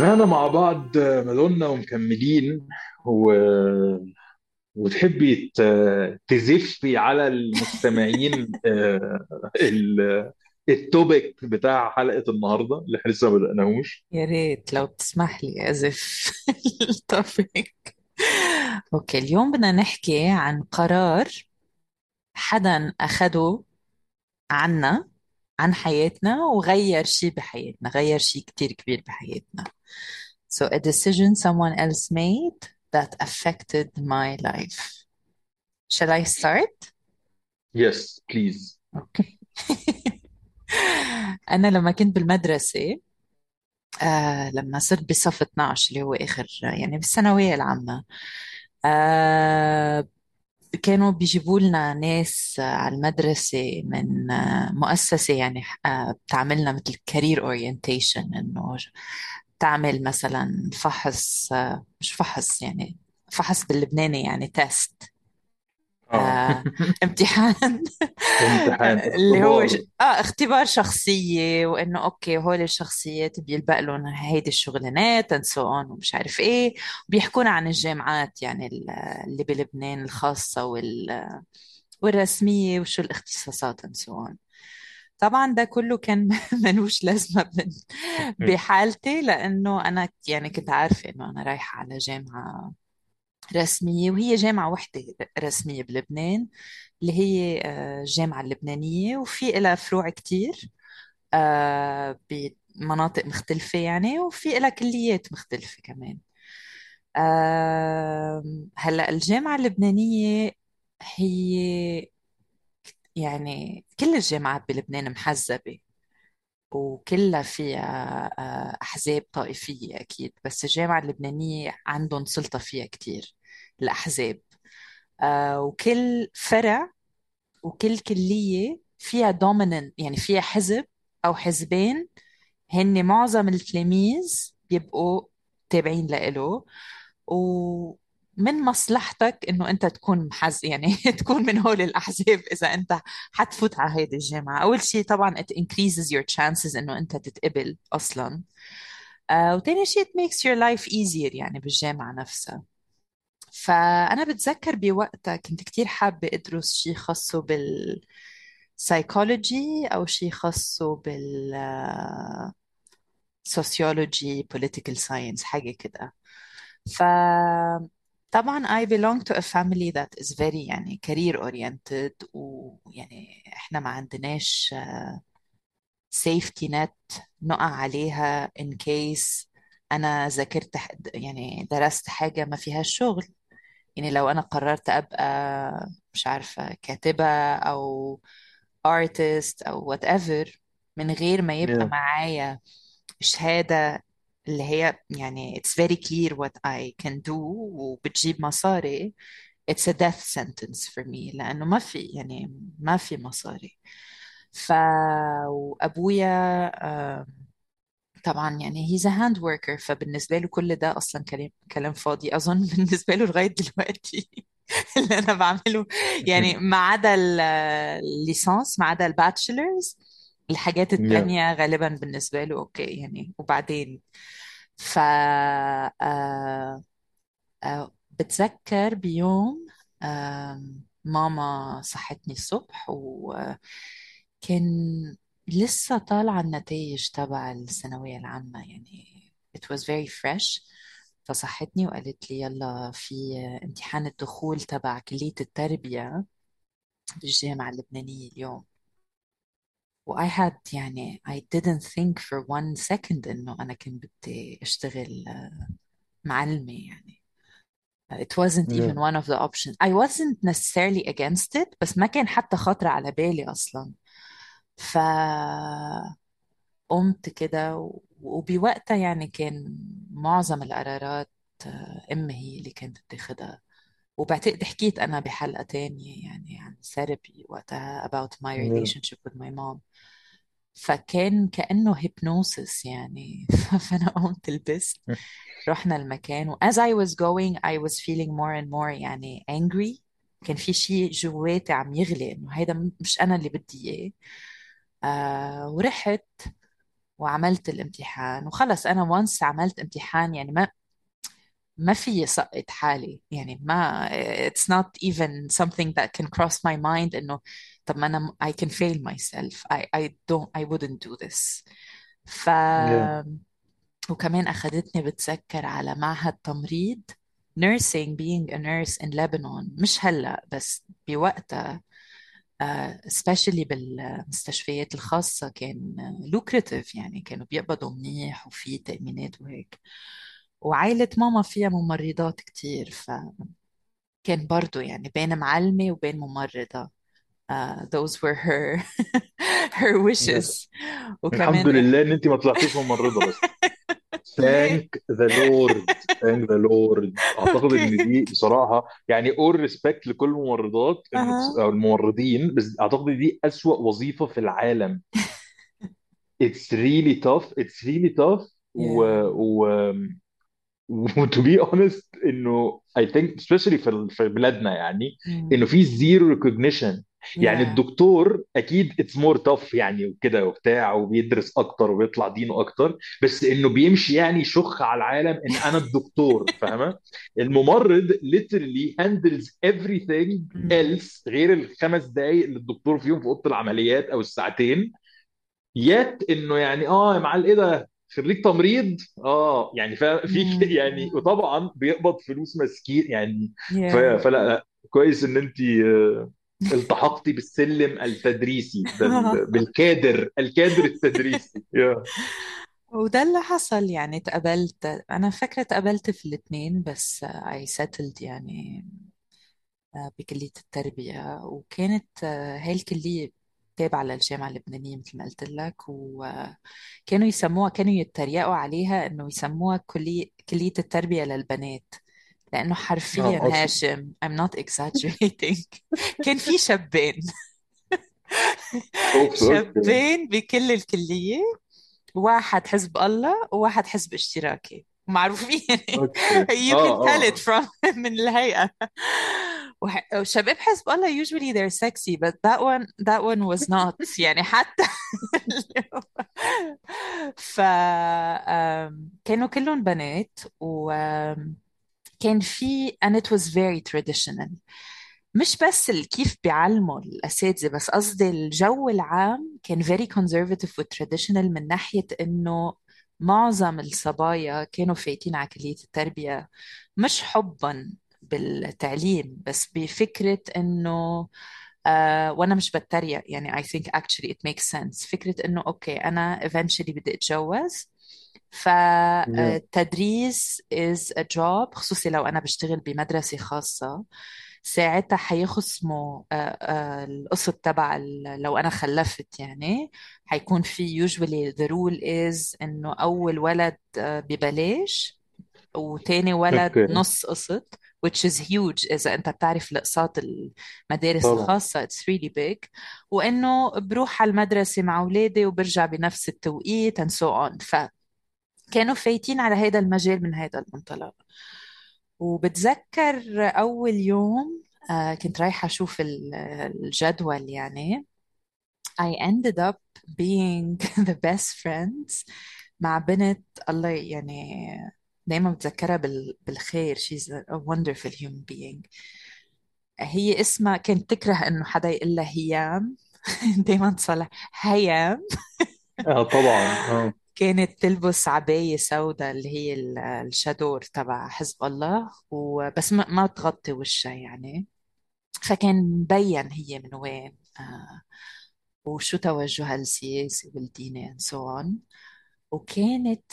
سمعنا مع بعض مادونا ومكملين و... وتحبي تزفي على المستمعين ال... التوبيك بتاع حلقة النهاردة اللي احنا لسه ما بدأناهوش. يا ريت لو تسمح لي أزف التوبيك. أوكي، اليوم بدنا نحكي عن قرار حدا أخده عنا، عن حياتنا، وغير شيء بحياتنا، غير شيء كتير كبير بحياتنا. So a decision someone else made that affected my life. Shall I start? Yes, please. Okay. أنا لما كنت بالمدرسة، لما صرت بصف 12 اللي هو آخر يعني بالثانوية العامة، كانوا بيجيبوا لنا ناس على المدرسة من مؤسسة يعني بتعملنا مثل كارير أورينتيشن، إنه تعمل مثلا فحص، مش فحص يعني، فحص باللبناني يعني تيست، امتحان اللي هو اختبار شخصية، وانه اوكي هول الشخصيات بيلبق لهم هيدي الشغلانات and so on ومش عارف ايه، وبيحكونا عن الجامعات يعني اللي بلبنان الخاصة والرسمية وشو الاختصاصات and so on. طبعا ده كله كان ملوش لازمة بحالتي، لانه انا يعني كنت عارفة انه انا رايحة على جامعة رسمية، وهي جامعة واحدة رسمية بلبنان اللي هي الجامعة اللبنانية، وفي إلها فروع كتير بمناطق مختلفة يعني، وفي إلها كليات مختلفة كمان. هلأ الجامعة اللبنانية هي يعني كل الجامعات بلبنان محزبة، وكلها فيها أحزاب طائفية أكيد، بس الجامعة اللبنانية عندهم سلطة فيها كتير الأحزاب، وكل فرع وكل كلية فيها دوميننت يعني فيها حزب أو حزبين، هن معظم التلاميذ بيبقوا تابعين لإله، ومن مصلحتك إنه أنت تكون يعني تكون من هول الأحزاب إذا أنت حتفوت على هيدي الجامعة. أول شيء طبعاً it increases your chances إنه أنت تتقبل أصلاً، وتاني شيء it makes your life easier يعني بالجامعة نفسها. فأنا بتذكر بوقتها كنت كتير حابة أدرس شيء خاصه بالسايكولوجي أو شيء خاصه بالسوسيولوجي، political science، حاجة كده. فطبعا I belong to a family that is very يعني career oriented، ويعني إحنا ما عندناش safety net نقع عليها in case أنا ذاكرت يعني درست حاجة ما فيها الشغل. يعني لو أنا قررت أبقى مش عارفة كاتبة أو artist أو whatever من غير ما يبقى معايا شهادة اللي هي يعني it's very clear what I can do وبتجيب مصاري، it's a death sentence for me، لأنه ما في يعني ما في مصاري. وأبويا طبعا يعني he's a hand worker، فبالنسبة له كل ده أصلا كلام فاضي أظن بالنسبة له لغاية دلوقتي اللي أنا بعمله يعني، ما عدا الليسانس ما عدا الباتشلرز، الحاجات التانية غالبا بالنسبة له أوكي يعني. وبعدين ف بتذكر بيوم ماما صحتني الصبح، وكان لسه طالعة النتائج تبع الثانوية العامة يعني it was very fresh، فصحتني وقالت لي يلا في امتحان الدخول تبع كلية التربية بالجامعة اللبنانية اليوم. و I had يعني I didn't think for one second إنه أنا كنت بدي أشتغل معلمة يعني. It wasn't even one of the options. I wasn't necessarily against it، بس ما كان حتى خطر على بالي أصلاً. فقمت كده، وبوقتها يعني كان معظم القرارات أمي هي اللي كانت بتاخدها، وبعتقد حكيت أنا بحلقة تانية يعني عن ثيرابي وقتها about my relationship with my mom، فكان كأنه هيبنوسيس يعني. فأنا قمت لبست، رحنا المكان، و as I was going I was feeling more and more يعني angry، كان في شيء جواتي عم يغلي إنه هيدا مش أنا اللي بدي إياه. ورحت وعملت الامتحان وخلص. أنا وانس عملت امتحان يعني ما في سقط حالي، يعني ما it's not even something that can cross my mind إنه طب ما أنا I can fail myself. I wouldn't do this. ف yeah. وكمان أخدتني بتذكر على معهد تمريض nursing, being a nurse in Lebanon، مش هلأ بس بوقتها especially بالمستشفيات الخاصة كان lucrative، يعني كانوا بيقبضوا منيح وفي تأمينات وهيك، وعائلة ماما فيها ممرضات كتير، فكان برضو يعني بين معلمة وبين ممرضة. Those were her wishes. الحمد لله ان انت ما طلعتيش ممرضة بس. Thank the Lord. أعتقد إن دي بصراحة يعني all respect لكل الممرضات أو الممرضين، بس أعتقد دي أسوأ وظيفة في العالم. It's really tough. Yeah. To be honest إنه I think especially في بلادنا يعني إنه في zero recognition. يعني الدكتور اكيد it's more tough يعني وكده وبتاع وبيدرس اكتر وبيطلع دينه اكتر، بس انه بيمشي يعني شخ على العالم ان انا الدكتور. فاهمه؟ الممرض literally handles everything else غير الخمس دقايق اللي الدكتور فيهم في اوضه العمليات او الساعتين. يات انه يعني يا معلم ايه ده خريج تمريض يعني فيك يعني، وطبعا بيقبض فلوس مسكين يعني. فلا كويس ان انت التحقتي بالسلم التدريسي بالكادر التدريسي. وده اللي حصل يعني. تقابلت، أنا فاكرة تقابلت في الاثنين، بس I settled يعني بكلية التربية، وكانت هاي الكلية تابعة للجامعة اللبنانية مثل ما قلت لك، وكانوا يسموها، كانوا يتريقوا عليها إنه يسموها كلية التربية للبنات، لأنه حرفياً هاشم I'm not exaggerating كان في شابين بكل الكلية، واحد حزب الله وواحد حزب اشتراكي، معروفين you can tell it from من الهيئة. وشباب حزب الله usually they're sexy but that one was not يعني حتى كانوا كلهم بنات. و كان في and it was very traditional، مش بس كيف بيعلموا الأساتذة، بس قصدي الجو العام كان very conservative و traditional، من ناحية إنه معظم الصبايا كانوا فايتين على كلية التربية مش حبا بالتعليم بس بفكرة إنه وأنا مش بتريق يعني I think actually it makes sense، فكرة إنه أوكي أنا eventually بدي أتجوز، فالتدريس is a job، خصوصي لو أنا بشتغل بمدرسة خاصة ساعتها حيخصموا القصة تبع لو أنا خلفت، يعني حيكون في usually the rule is إنه أول ولد ببلاش وتاني ولد نص قسط، which is huge. إذا أنت بتعرف لقصات المدارس الخاصة it's really big، وإنه بروح على المدرسة مع أولادي وبرجع بنفس التوقيت and so on. كانوا فايتين على هذا المجال من هذا المنطلق. وبتذكر أول يوم كنت رايحة أشوف الجدول يعني I ended up being the best friends مع بنت الله يعني دايما بتذكرها بالخير. She's a wonderful human being. هي اسمها كانت تكره أنه حدا يقول لها هيام دايما تصلح هيام طبعا كانت تلبس عباية سوداء اللي هي الشادور تبع حزب الله، وبس ما تغطي وشها يعني، فكان مبين هي من وين وشو توجهها السياسي والديني and so on. وكانت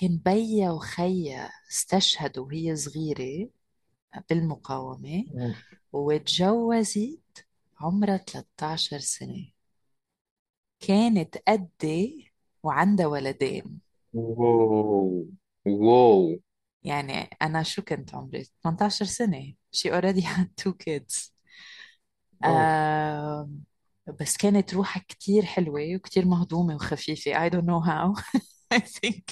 كان بيا وخيا استشهدوا وهي صغيرة بالمقاومة وتجوزت عمرها 13 سنة، كانت قدي وعنده ولدين. واو يعني أنا شو كنت عمري 18 سنة. She already had 2 kids. بس كانت روحها كتير حلوة وكتير مهضومة وخفيفة. I don't know how I think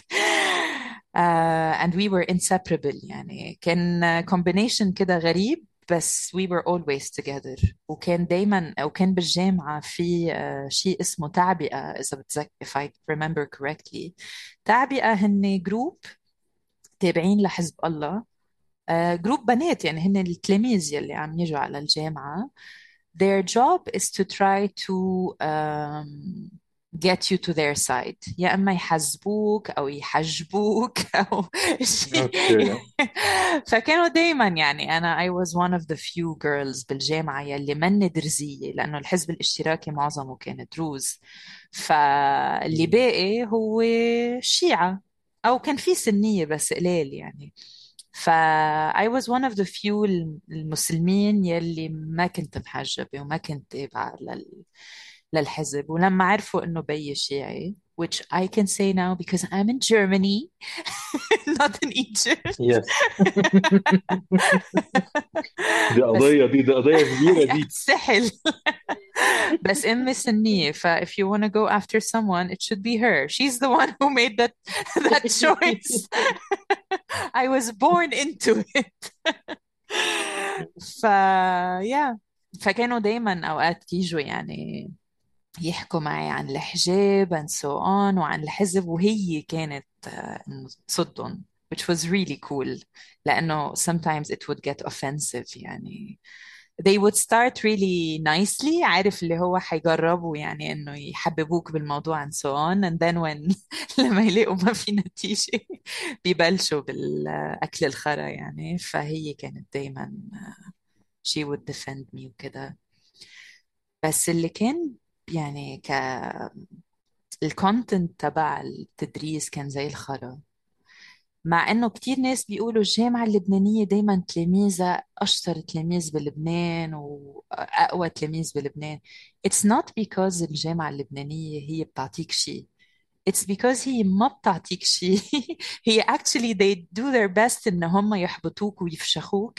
and we were inseparable. يعني كان combination كده غريب بس we were always together. وكان دايما وكان بالجامعة في شيء اسمه تعبئة إذا بتذكر if I remember correctly. تعبئة هن جروب تابعين لحزب الله، جروب بنات يعني هن التلاميذ يلي عم يجوا على الجامعة. Their job is to try to get you to their side. يا إما يحزبوك أو يحجبوك أو شيء. فكانوا دايما يعني أنا I was one of the few girls بالجامعة يلي من درزية، لأنه الحزب الاشتراكي معظمه كان دروز، فاللي باقي هو شيعة أو كان في سنية بس قليل يعني. ف I was one of the few المسلمين يلي ما كنت محجبة وما كنت تابعة للحزب. ولما عرفوا إنه بي شيعي which I can say now because I'm in Germany not in Egypt. Yes. دي قضية كبيرة دي. سهل. بس أمي سنية، فا if you want to go after someone it should be her. She's the one who made that choice. I was born into it. فكانوا دايما أوقات يجوا يعني يحكوا معي عن الحجاب and so on وعن الحزب، وهي كانت تصدن which was really cool لأنه sometimes it would get offensive يعني. They would start really nicely، عارف اللي هو حيجربوا يعني إنه يحببوك بالموضوع and so on and then when لما يلاقوا ما في نتيجة بيبلشوا بالأكل الخرا يعني. فهي كانت دايما she would defend me وكده. بس اللي كان يعني الكونتنت تبع التدريس كان زي الخرا، مع انه كتير ناس بيقولوا الجامعة اللبنانية دايما تلاميذة اشطر تلاميذ بلبنان واقوى تلاميذ بلبنان. It's not because الجامعة اللبنانية هي بتعطيك شيء، it's because هي ما بتعطيك شيء. هي actually they do their best ان هم يحبطوك ويفشخوك.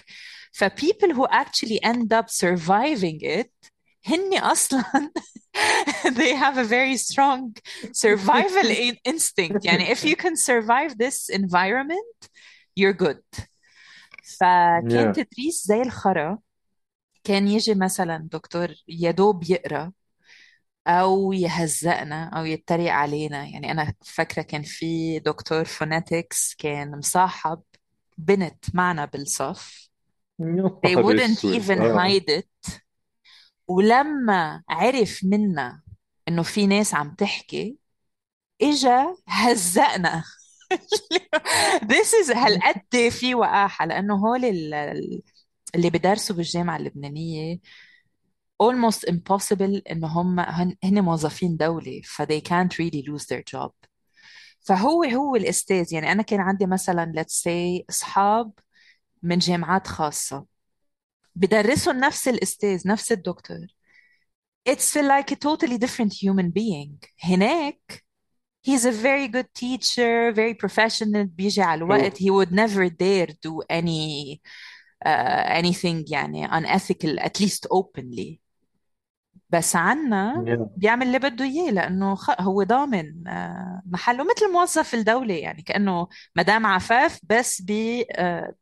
ف people who actually end up surviving it هني أصلاً they have a very strong survival instinct يعني if you can survive this environment you're good. فكان تدريس زي الخرا، كان يجي مثلاً دكتور يدوب يقرأ أو يهزقنا أو يتريق علينا يعني. أنا فكرة كان في دكتور فوناتكس كان مصاحب بنت معنا بالصف they wouldn't even hide it. ولما عرف منا إنه في ناس عم تحكي إجا هزقنا. this is هالقد في وقاحة، لأنه هول اللي بدرسوا بالجامعة اللبنانية almost impossible إنه هم هن موظفين دولة ف they can't really lose their job. فهو الأستاذ يعني. أنا كان عندي مثلا let's say أصحاب من جامعات خاصة بدرسوا نفس الأستاذ نفس الدكتور. It's like a totally different human being. هناك he's a very good teacher, very professional. بيجي على الوقت. He would never dare do anything يعني unethical at least openly. بس عنا بيعمل اللي بده إياه لأنه هو ضامن محله مثل موظف الدولة يعني كأنه مدام عفاف بس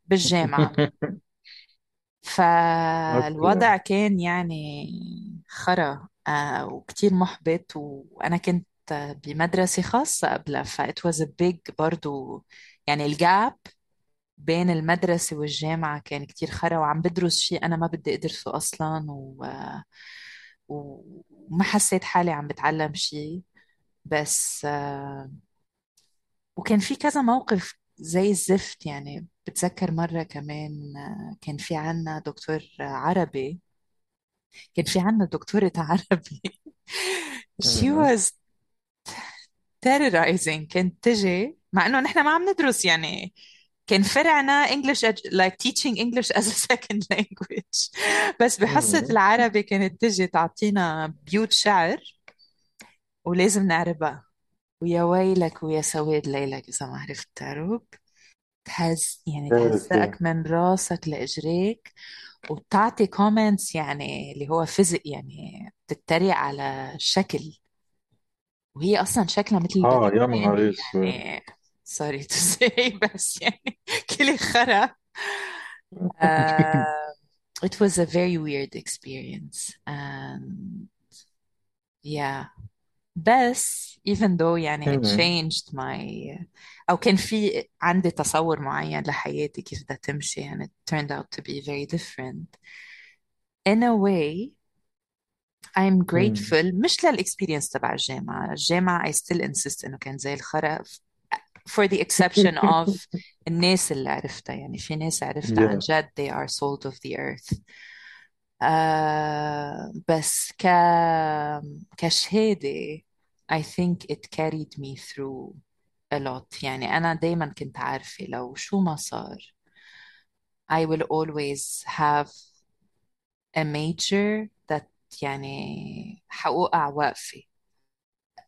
بالجامعة. فالوضع كان يعني خرا وكتير محبط. وأنا كنت بمدرسة خاصة قبلها فإت was a big برضو يعني الجاب بين المدرسة والجامعة كان كتير خرا، وعم بدرس شيء أنا ما بدي أدرسه أصلا وما حسيت حالي عم بتعلم شيء. بس وكان في كذا موقف زي الزفت يعني. بتذكر مرة كمان كان في عنا دكتور عربي، كان في عنا دكتورة عربي she was terrorizing. كانت تجي مع أنه نحن ما عم ندرس يعني، كان فرعنا English like teaching English as a second language، بس بحصة العربي كانت تجي تعطينا بيوت شعر ولازم نعربها. ويا ويلك ويا سواد ليلك إذا ما عرفت تعرب، تهز يعني تهزك من راسك لإجريك وتعطي كومنتس يعني اللي هو فزق يعني تتريق على شكل وهي أصلا شكلها مثل يا مهاريس يعني sorry to say بس يعني كلي خرا. It was a very weird experience. And yeah. بس even though يعني it تمام. changed my أو كان في عندي تصور معين لحياتي كيف بدها تمشي, and it turned out to be very different. In a way, I'm مم. grateful مش للإكسبيرينس تبع الجامعة I still insist إنه كان زي الخرا, for the exception of الناس اللي عرفتها. يعني في ناس عرفتها عن yeah. جد they are salt of the earth. بس كشهادة I think it carried me through a lot. يعني أنا دايما كنت عارفة لو شو ما صار I will always have a major that يعني حقوقع وقفي,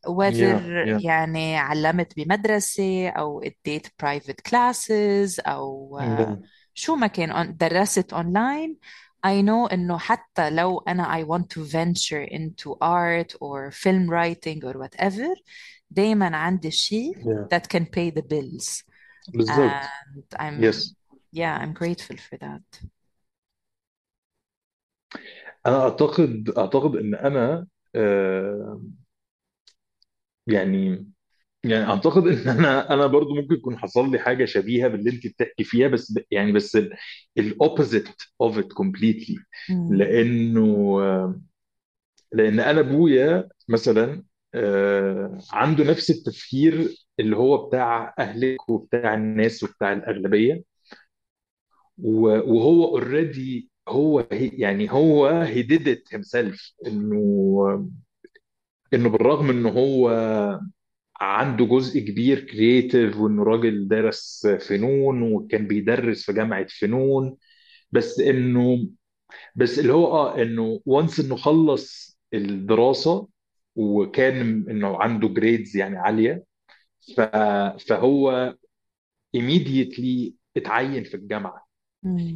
whether Yeah, yeah. يعني علمت بمدرسة أو اديت private classes أو مم. شو ما كان درست online. I know إنه حتى لو أنا I want to venture into art or film writing or whatever, دايما عندي شيء Yeah. that can pay the bills. بالظبط. And Yes. I'm grateful for that. أنا أعتقد إن أنا يعني يعني اعتقد ان انا برضو ممكن يكون حصل لي حاجه شبيهه باللي انت بتحكي فيها, بس يعني بس الاوبوزيت اوف ات كومبليتلي. مم. لان انا ابويا مثلا عنده نفس التفكير اللي هو بتاع اهلك وبتاع الناس وبتاع الاغلبيه, وهو اوريدي هو يعني هو he did it himself. انه بالرغم انه هو عنده جزء كبير كرياتيف وانه راجل درس فنون وكان بيدرس في جامعة فنون, بس اللي هو انه وانس انه خلص الدراسة وكان انه عنده جريدز يعني عالية, فهو immediately اتعين في الجامعة.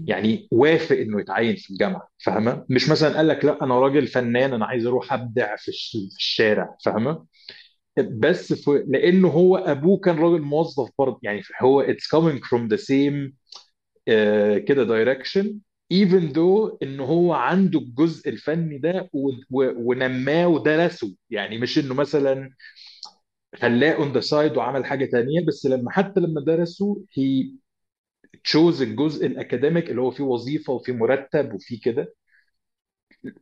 يعني وافق انه يتعين في الجامعه, فاهمه؟ مش مثلا قال لك لا انا راجل فنان انا عايز اروح ابدع في الشارع, فاهمه؟ بس لانه هو ابوه كان راجل موظف برضه, يعني هو it's coming from the same كده direction, even though انه هو عنده الجزء الفني ده ونماه ودرسه. يعني مش انه مثلا خلاه on the side وعمل حاجه تانية, بس حتى لما درسه هي تشوز الجزء الأكاديميك اللي هو فيه وظيفة وفيه مرتب وفيه كده,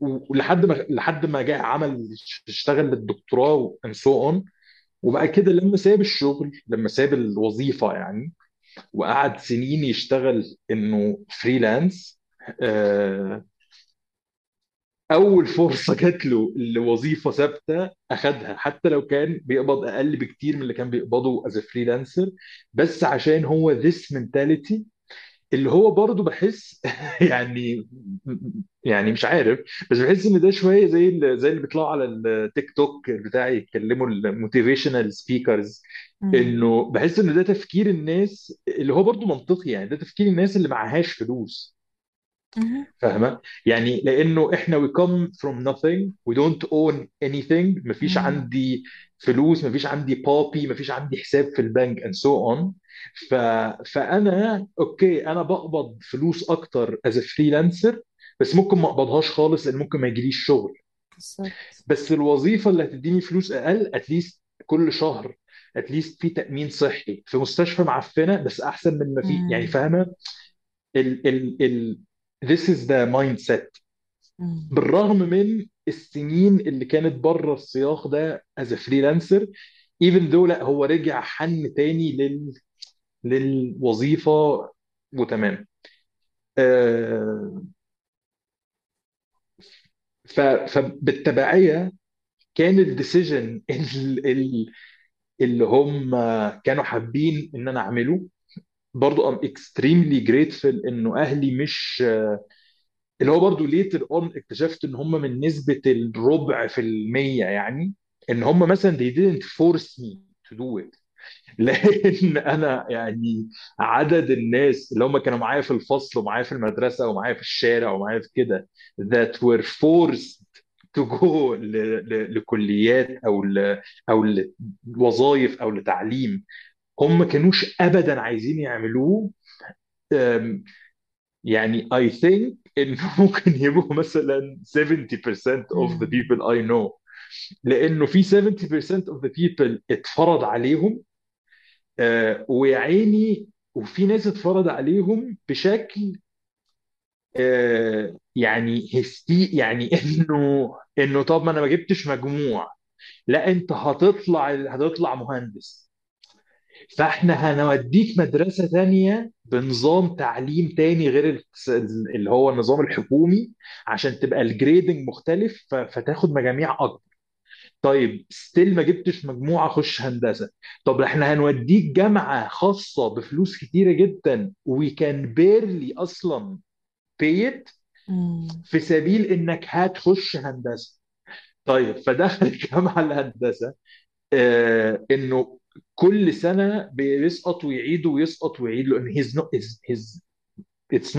ولحد ما جاء عمل اشتغل للدكتوراه and so on. وبقى كده لما ساب الوظيفة يعني وقعد سنين يشتغل إنه فريلانس, أول فرصة جات له لوظيفة ثابتة أخدها حتى لو كان بيقبض أقل بكتير من اللي كان بيقبضه as a freelancer, بس عشان هو this mentality اللي هو برضو بحس يعني مش عارف, بس بحس إن ده شوية زي اللي بيطلعوا على التيك توك بتاعي يتكلموا motivational speakers, إنه بحس إن ده تفكير الناس اللي هو برضو منطقي. يعني ده تفكير الناس اللي معهاش فلوس, فاهمة؟ يعني لأنه إحنا we come from nothing, we don't own anything. مفيش عندي فلوس, مفيش عندي بابي, مفيش عندي حساب في البنك and so on. فأنا أوكي أنا بقبض فلوس أكتر as a freelancer, بس ممكن ما أقبضهاش خالص لأن ممكن ما يجيليش شغل. بس الوظيفة اللي هتديني فلوس أقل at least كل شهر at least في تأمين صحي في مستشفى معفنة, بس أحسن من ما في. يعني فاهمة؟ This is the mindset. بالرغم من السنين اللي كانت بره السياق ده as a freelancer, even though لا هو رجع حن تاني للوظيفة وتمام. فبالتبعية كان الديسيجن اللي هم كانوا حابين ان انا اعمله برضو I'm extremely grateful إنه أهلي مش اللي هو برضو later on اكتشفت إن هم من نسبة 0.25%, يعني إن هم مثلا they didn't force me to do it. لأن أنا يعني عدد الناس اللي هم كانوا معايا في الفصل ومعايا في المدرسة ومعايا في الشارع ومعايا في كده that were forced to go لكليات أو لوظائف أو لتعليم هم ما كانوش أبداً عايزين يعملوه. يعني I think انه ممكن يبقوا مثلا 70% of the people I know، لانه في 70% of the people اتفرض عليهم ويعيني، وفي ناس اتفرض عليهم بشكل يعني هستي، يعني انه طب ما انا ما جبتش مجموع، لا انت هتطلع مهندس، فاحنا هنوديك مدرسة تانية بنظام تعليم تاني غير اللي هو النظام الحكومي عشان تبقى الجريدنج مختلف فتاخد مجاميع اكبر. طيب ستيل ما جبتش مجموعة، خش هندسة. طب احنا هنوديك جامعة خاصة بفلوس كتيرة جدا we can barely اصلا pay it في سبيل انك هتخش هندسة. طيب فدخل الجامعة الهندسة انه كل سنة بيسقط ويعيد ويسقط ويعيد، لأن it's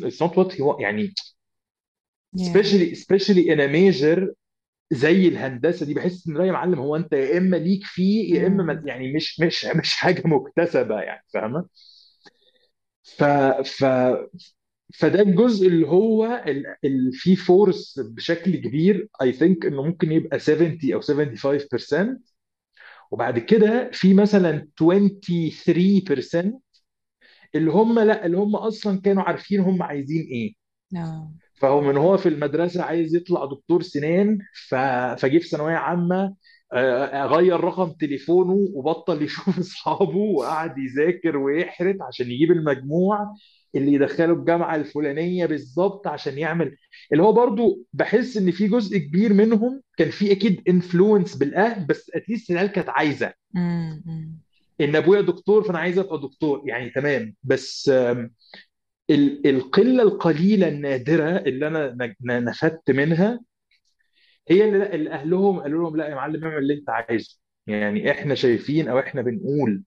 not what he wants، يعني especially in a major زي الهندسة دي. بحس إن رأي معلم هو أنت يا إما ليك فيه يا إما يعني مش حاجة مكتسبة، يعني فاهمة؟ فده الجزء اللي هو اللي فيه فورس بشكل كبير. I think إنه ممكن يبقى 70 أو 75%، وبعد كده في مثلا 23% اللي هم اصلا كانوا عارفين هم عايزين ايه. نعم. فهو من هو في المدرسه عايز يطلع دكتور سنان، فجه في ثانويه عامه غير رقم تليفونه وبطل يشوف اصحابه وقعد يذاكر ويحرت عشان يجيب المجموع اللي يدخله الجامعه الفلانيه بالظبط، عشان يعمل اللي هو. برضو بحس ان في جزء كبير منهم كان في اكيد انفلونس بالاهل، بس اتليست العيال كانت عايزه ان ابويا دكتور فانا عايز ابقى دكتور، يعني تمام. بس القله القليله النادره اللي انا نفدت منها هي اللي اهلهم قالوا لهم لا يا معلم اعمل اللي انت عايزه، يعني احنا شايفين او احنا بنقول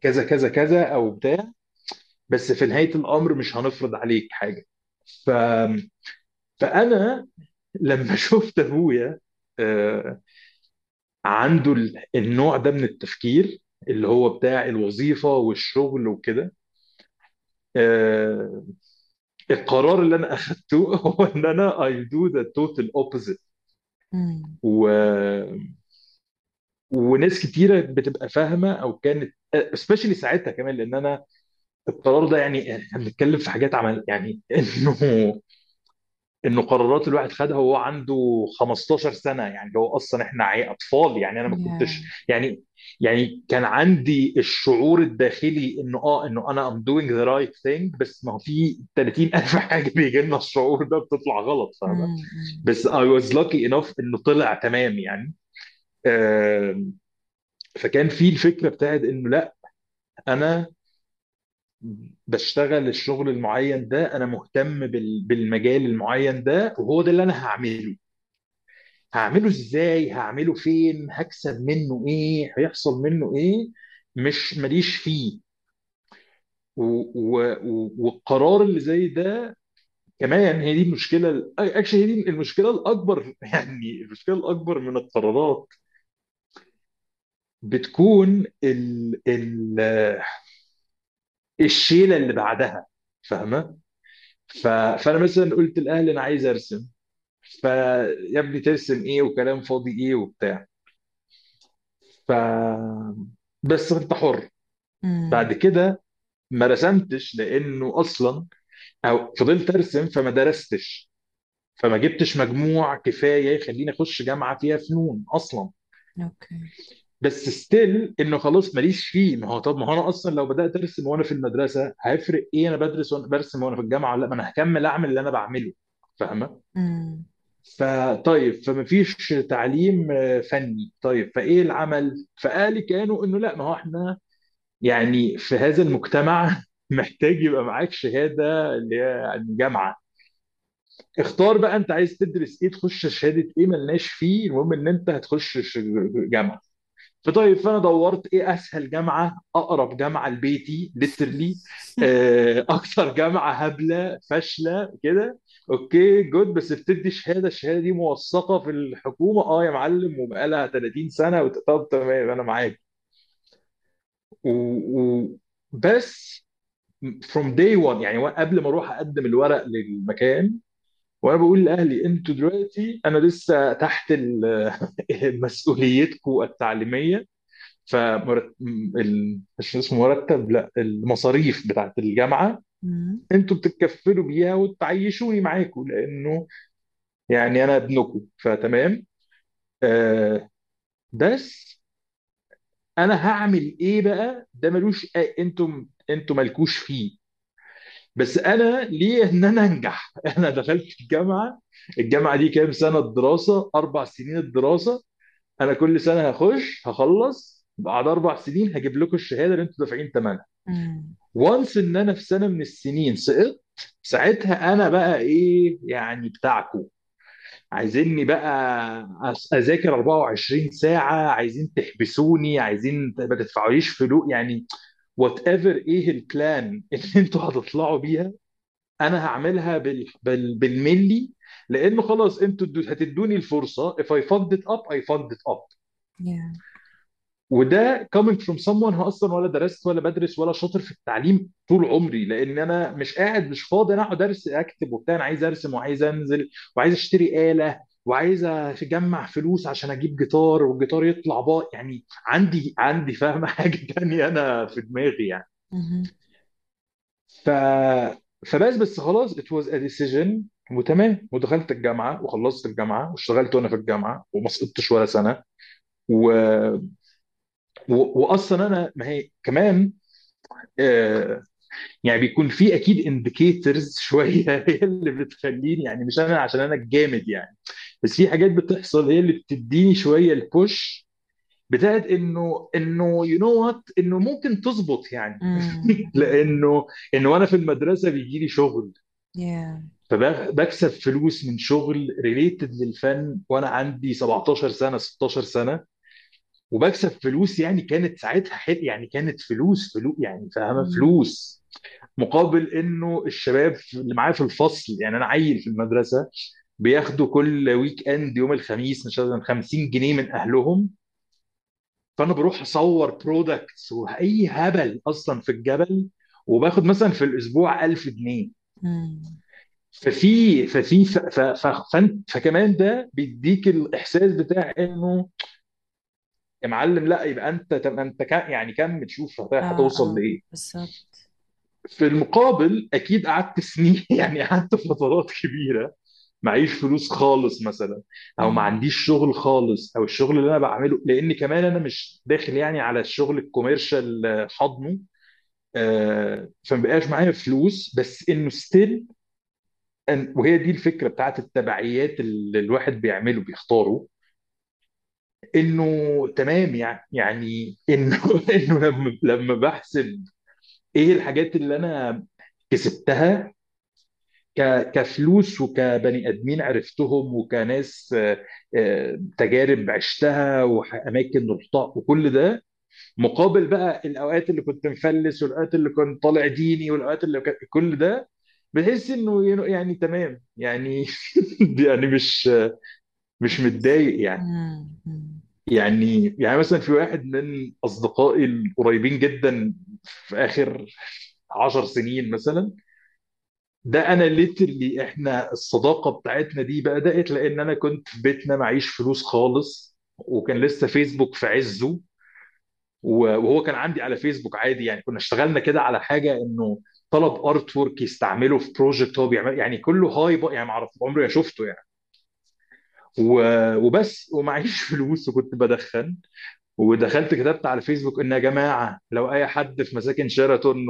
كذا كذا كذا او بتاع، بس في نهاية الأمر مش هنفرض عليك حاجة. فأنا لما شفت أبويا عنده النوع ده من التفكير اللي هو بتاع الوظيفة والشغل وكده، القرار اللي أنا أخدته هو إن أنا I do the total opposite. وناس كتيرة بتبقى فاهمة أو كانت especially ساعتها كمان، لأن أنا القرار ده يعني هنتكلم في حاجات عمل، يعني إنه قرارات الواحد خدها هو عنده 15 سنة، يعني هو أصلا إحنا أطفال، يعني أنا ما كنتش يعني كان عندي الشعور الداخلي إنه أنا I'm doing the right thing، بس ما هو في 30,000 حاجة بيجي لنا الشعور ده بتطلع غلط، فاهمة؟ بس I was lucky enough إنه طلع تمام، يعني فكان في الفكرة بتاعت إنه لأ أنا بشتغل الشغل المعين ده، أنا مهتم بالمجال المعين ده، وهو ده اللي أنا هعمله إزاي، هعمله فين، هكسب منه إيه، هيحصل منه إيه، مش ماليش فيه. والقرار اللي زي ده كمان هي دي المشكلة، أكشلي هي دي المشكلة الأكبر، يعني المشكلة الأكبر من القرارات بتكون الشيلة اللي بعدها، فاهمة؟ فأنا مثلا قلت الأهل أنا عايز أرسم، فيا ابني ترسم إيه وكلام فاضي إيه وبتاع، بس أنت حر. بعد كده ما رسمتش لأنه أصلا، أو فضلت أرسم فما درستش فما جبتش مجموع كفاية يخليني أخش جامعة فيها فنون أصلا. okay. بس ستيل انه خلاص ماليش فيه. ما هو طب ما انا اصلا لو بدات ارسم وانا في المدرسه هيفرق ايه انا بدرس وانا برسم وانا في الجامعه؟ لا، ما انا هكمل اعمل اللي انا بعمله، فاهمه؟ فطيب فمفيش تعليم فني، طيب فايه العمل؟ فقالي كانوا انه لا، ما هو احنا يعني في هذا المجتمع محتاج يبقى معاك شهاده اللي هي الجامعه، اختار بقى انت عايز تدرس ايه، تخش شهاده ايه، ملناش فيه، المهم ان انت هتخش جامعه. فطيب فأنا دورت إيه أسهل جامعة، أقرب جامعة لبيتي literally، أكثر جامعة هبلة فاشلة كده، أوكي جود، بس بتدي شهادة، الشهادة دي موثقة في الحكومة، يا معلم وبقالها 30 سنة وتقطب، تمام أنا معاك. بس from day one يعني قبل ما اروح اقدم الورق للمكان وانا بقول لاهلي انتوا دلوقتي انا لسه تحت مسؤوليتكم التعليميه، مش اسمه مرتب، لا المصاريف بتاعه الجامعه انتوا بتتكفلوا بيها وتعيشوني معاكم لانه يعني انا ابنكم، فتمام. بس انا هعمل ايه بقى ده ملوش انتوا مالكوش فيه، بس انا ليه ان انا انجح. انا دخلت الجامعه دي كام سنه دراسه؟ 4 سنين الدراسه، انا كل سنه هخلص بعد 4 سنين هجيب لكم الشهاده اللي انتوا دافعين ثمنها. وانس ان انا في سنه من السنين سقطت، ساعتها انا بقى ايه يعني بتاعكم، عايزيني بقى اذاكر 24 ساعه، عايزين تحبسوني، عايزين ما تدفعوليش فلوس، يعني وات ايفر ايه البلان اللي انتوا هتطلعوا بيها انا هعملها بالملي، لانه خلاص انتوا هتدوني الفرصه. if I fund it up I fund it up. yeah. وده coming from someone هو اصلا ولا درست ولا بدرس ولا شاطر في التعليم طول عمري، لان انا مش قاعد مش فاضي انا اقعد ادرس اكتب وبتاع، انا عايز ارسم وعايز انزل وعايز اشتري آلة وعايز اجمع فلوس عشان اجيب جيتار والجيتار يطلع بقى، يعني عندي فاهم حاجه تانية انا في دماغي يعني. ف فبس خلاص it was a decision وتمام، ودخلت الجامعه وخلصت الجامعه واشتغلت وانا في الجامعه وما سقطتش ولا سنه واصلا انا ما هي كمان يعني بيكون في اكيد indicators شويه هي اللي بتخليني، يعني مش انا عشان انا الجامد يعني، بس في حاجات بتحصل هي اللي بتديني شويه البوش بتاعت انه you know what انه ممكن تظبط يعني. لانه انا في المدرسه بيجي لي شغل فبكسب فلوس من شغل ريليتد للفن وانا عندي 17 سنه 16 سنه، وبكسب فلوس يعني كانت ساعتها يعني كانت فلوس يعني فاهمه، فلوس مقابل انه الشباب اللي معايا في الفصل، يعني انا عيل في المدرسه بياخدوا كل ويك اند يوم الخميس مثلا 50 جنيه من اهلهم، فانا بروح اصور برودكتس واي هبل اصلا في الجبل وباخد مثلا في الاسبوع 1000 جنيه. فكمان ده بيديك الاحساس بتاع انه يا معلم لا يبقى انت يعني كم تشوف هتوصل لايه بالظبط. في المقابل اكيد قعدت سنين يعني قعدت فترات كبيره معيش فلوس خالص مثلا، او ما عنديش شغل خالص، او الشغل اللي انا بعمله لان كمان انا مش داخل يعني على الشغل الكوميرشال حضنه، فمبقاش معايا فلوس، بس انه ستيل وهي دي الفكره بتاعت التبعيات اللي الواحد بيعمله بيختاره، انه تمام يعني انه لما بحسب ايه الحاجات اللي انا كسبتها كفلوس وكبني ادمين عرفتهم وكناس تجارب عشتها واماكن رحتها وكل ده، مقابل بقى الاوقات اللي كنت مفلس والاوقات اللي كنت طالع ديني والاوقات اللي كل ده، بحس انه يعني تمام يعني يعني مش متضايق يعني مثلا في واحد من اصدقائي القريبين جدا في اخر 10 سنين مثلا، ده انا ليترلي احنا الصداقه بتاعتنا دي بدات لان انا كنت في بيتنا معيش فلوس خالص، وكان لسه فيسبوك في عزه، وهو كان عندي على فيسبوك عادي، يعني كنا اشتغلنا كده على حاجه انه طلب ارت وورك يستعمله في بروجكت هو بيعمل، يعني كله هاي يعني معرف عمري ما شفته يعني، وبس ومعيش فلوس وكنت بدخن، ودخلت كتبت على فيسبوك ان يا جماعه لو اي حد في مساكن شيراتون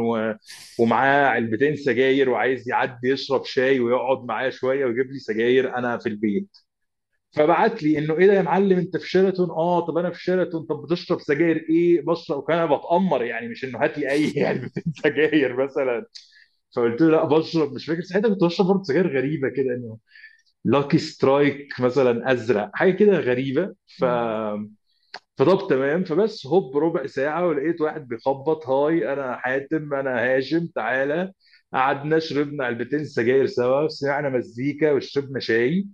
ومعاه علبتين سجاير وعايز يعدي يشرب شاي ويقعد معايا شويه ويجيب لي سجاير انا في البيت، فبعت لي انه ايه ده يا معلم انت في شيراتون؟ طب انا في شيراتون. طب بتشرب سجاير ايه؟ بشرب، وكان انا بتامر يعني مش انه هات لي اي علبتين سجاير مثلا، فقلت له لا بشرب، مش فاكر ساعتها كنت بشرب برضه سجاير غريبه كده انه لاكي سترايك مثلا ازرق حاجه كده غريبه، فطب تمام. فبس هوب ربع ساعه ولقيت واحد بيخبط، هاي انا حاتم انا هاشم تعالى، قعدنا شربنا علبتين سجاير سوا، سمعنا مزيكا وشربنا شاي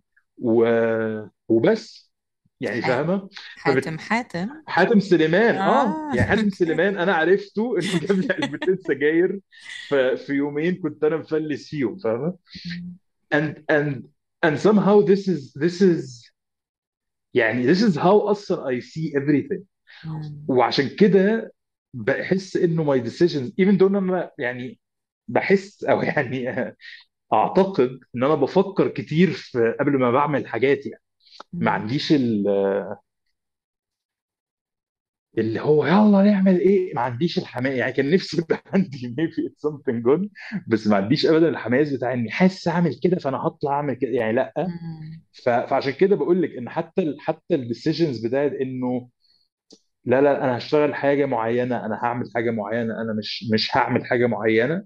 وبس يعني فاهمه؟ حاتم حاتم حاتم سليمان يعني حاتم سليمان انا علفته انه جاب لي علبتين سجاير في يومين كنت انا مفلس فيهم، فاهمه؟ and somehow this is يعني this is how اصلا I see everything. وعشان كده بحس انه my decisions even though انا يعني بحس او يعني اعتقد ان انا بفكر كتير في قبل ما بعمل حاجات، يعني ما عنديش اللي هو يلا نعمل ايه، ما عنديش الحماس. يعني كان نفسي يبقى عندي maybe it's something good، بس ما عنديش ابدا الحماس بتاع اني حاسس اعمل كده فانا هطلع اعمل كده، يعني لا. فعشان كده بقول لك ان حتى الديسيجنز بتاعت انه لا انا هشتغل حاجه معينه، انا هعمل حاجه معينه، انا مش هعمل حاجه معينه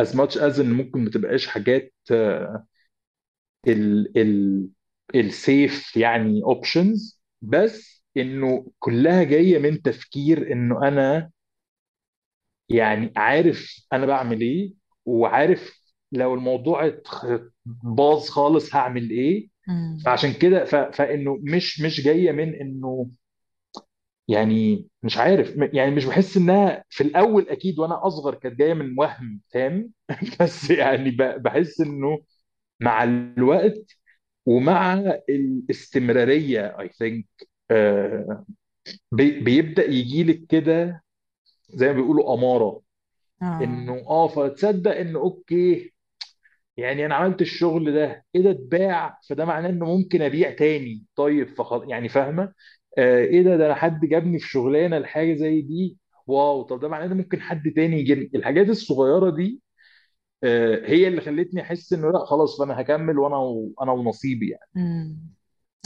as much as ان ممكن ما تبقاش حاجات السيف يعني options، بس انه كلها جايه من تفكير انه انا يعني عارف انا بعمل ايه، وعارف لو الموضوع باظ خالص هعمل ايه. فعشان كده فانه مش جايه من انه يعني مش عارف، يعني مش بحس انها في الاول اكيد وانا اصغر كانت جايه من وهم تام بس يعني بحس انه مع الوقت ومع الاستمراريه I think بيبدأ يجيلك كده زي ما بيقولوا أمارة إنه فتصدق إنه أوكي يعني أنا عملت الشغل ده، إيه ده اتباع، فده معناه إنه ممكن أبيع تاني، طيب يعني فاهمة؟ إيه ده أنا حد جابني في شغلانة الحاجة زي دي، واو، طب ده معناه إنه ممكن حد تاني يجيبني. الحاجات الصغيرة دي هي اللي خلتني أحس إنه لأ خلاص فأنا هكمل وأنا ونصيبي يعني.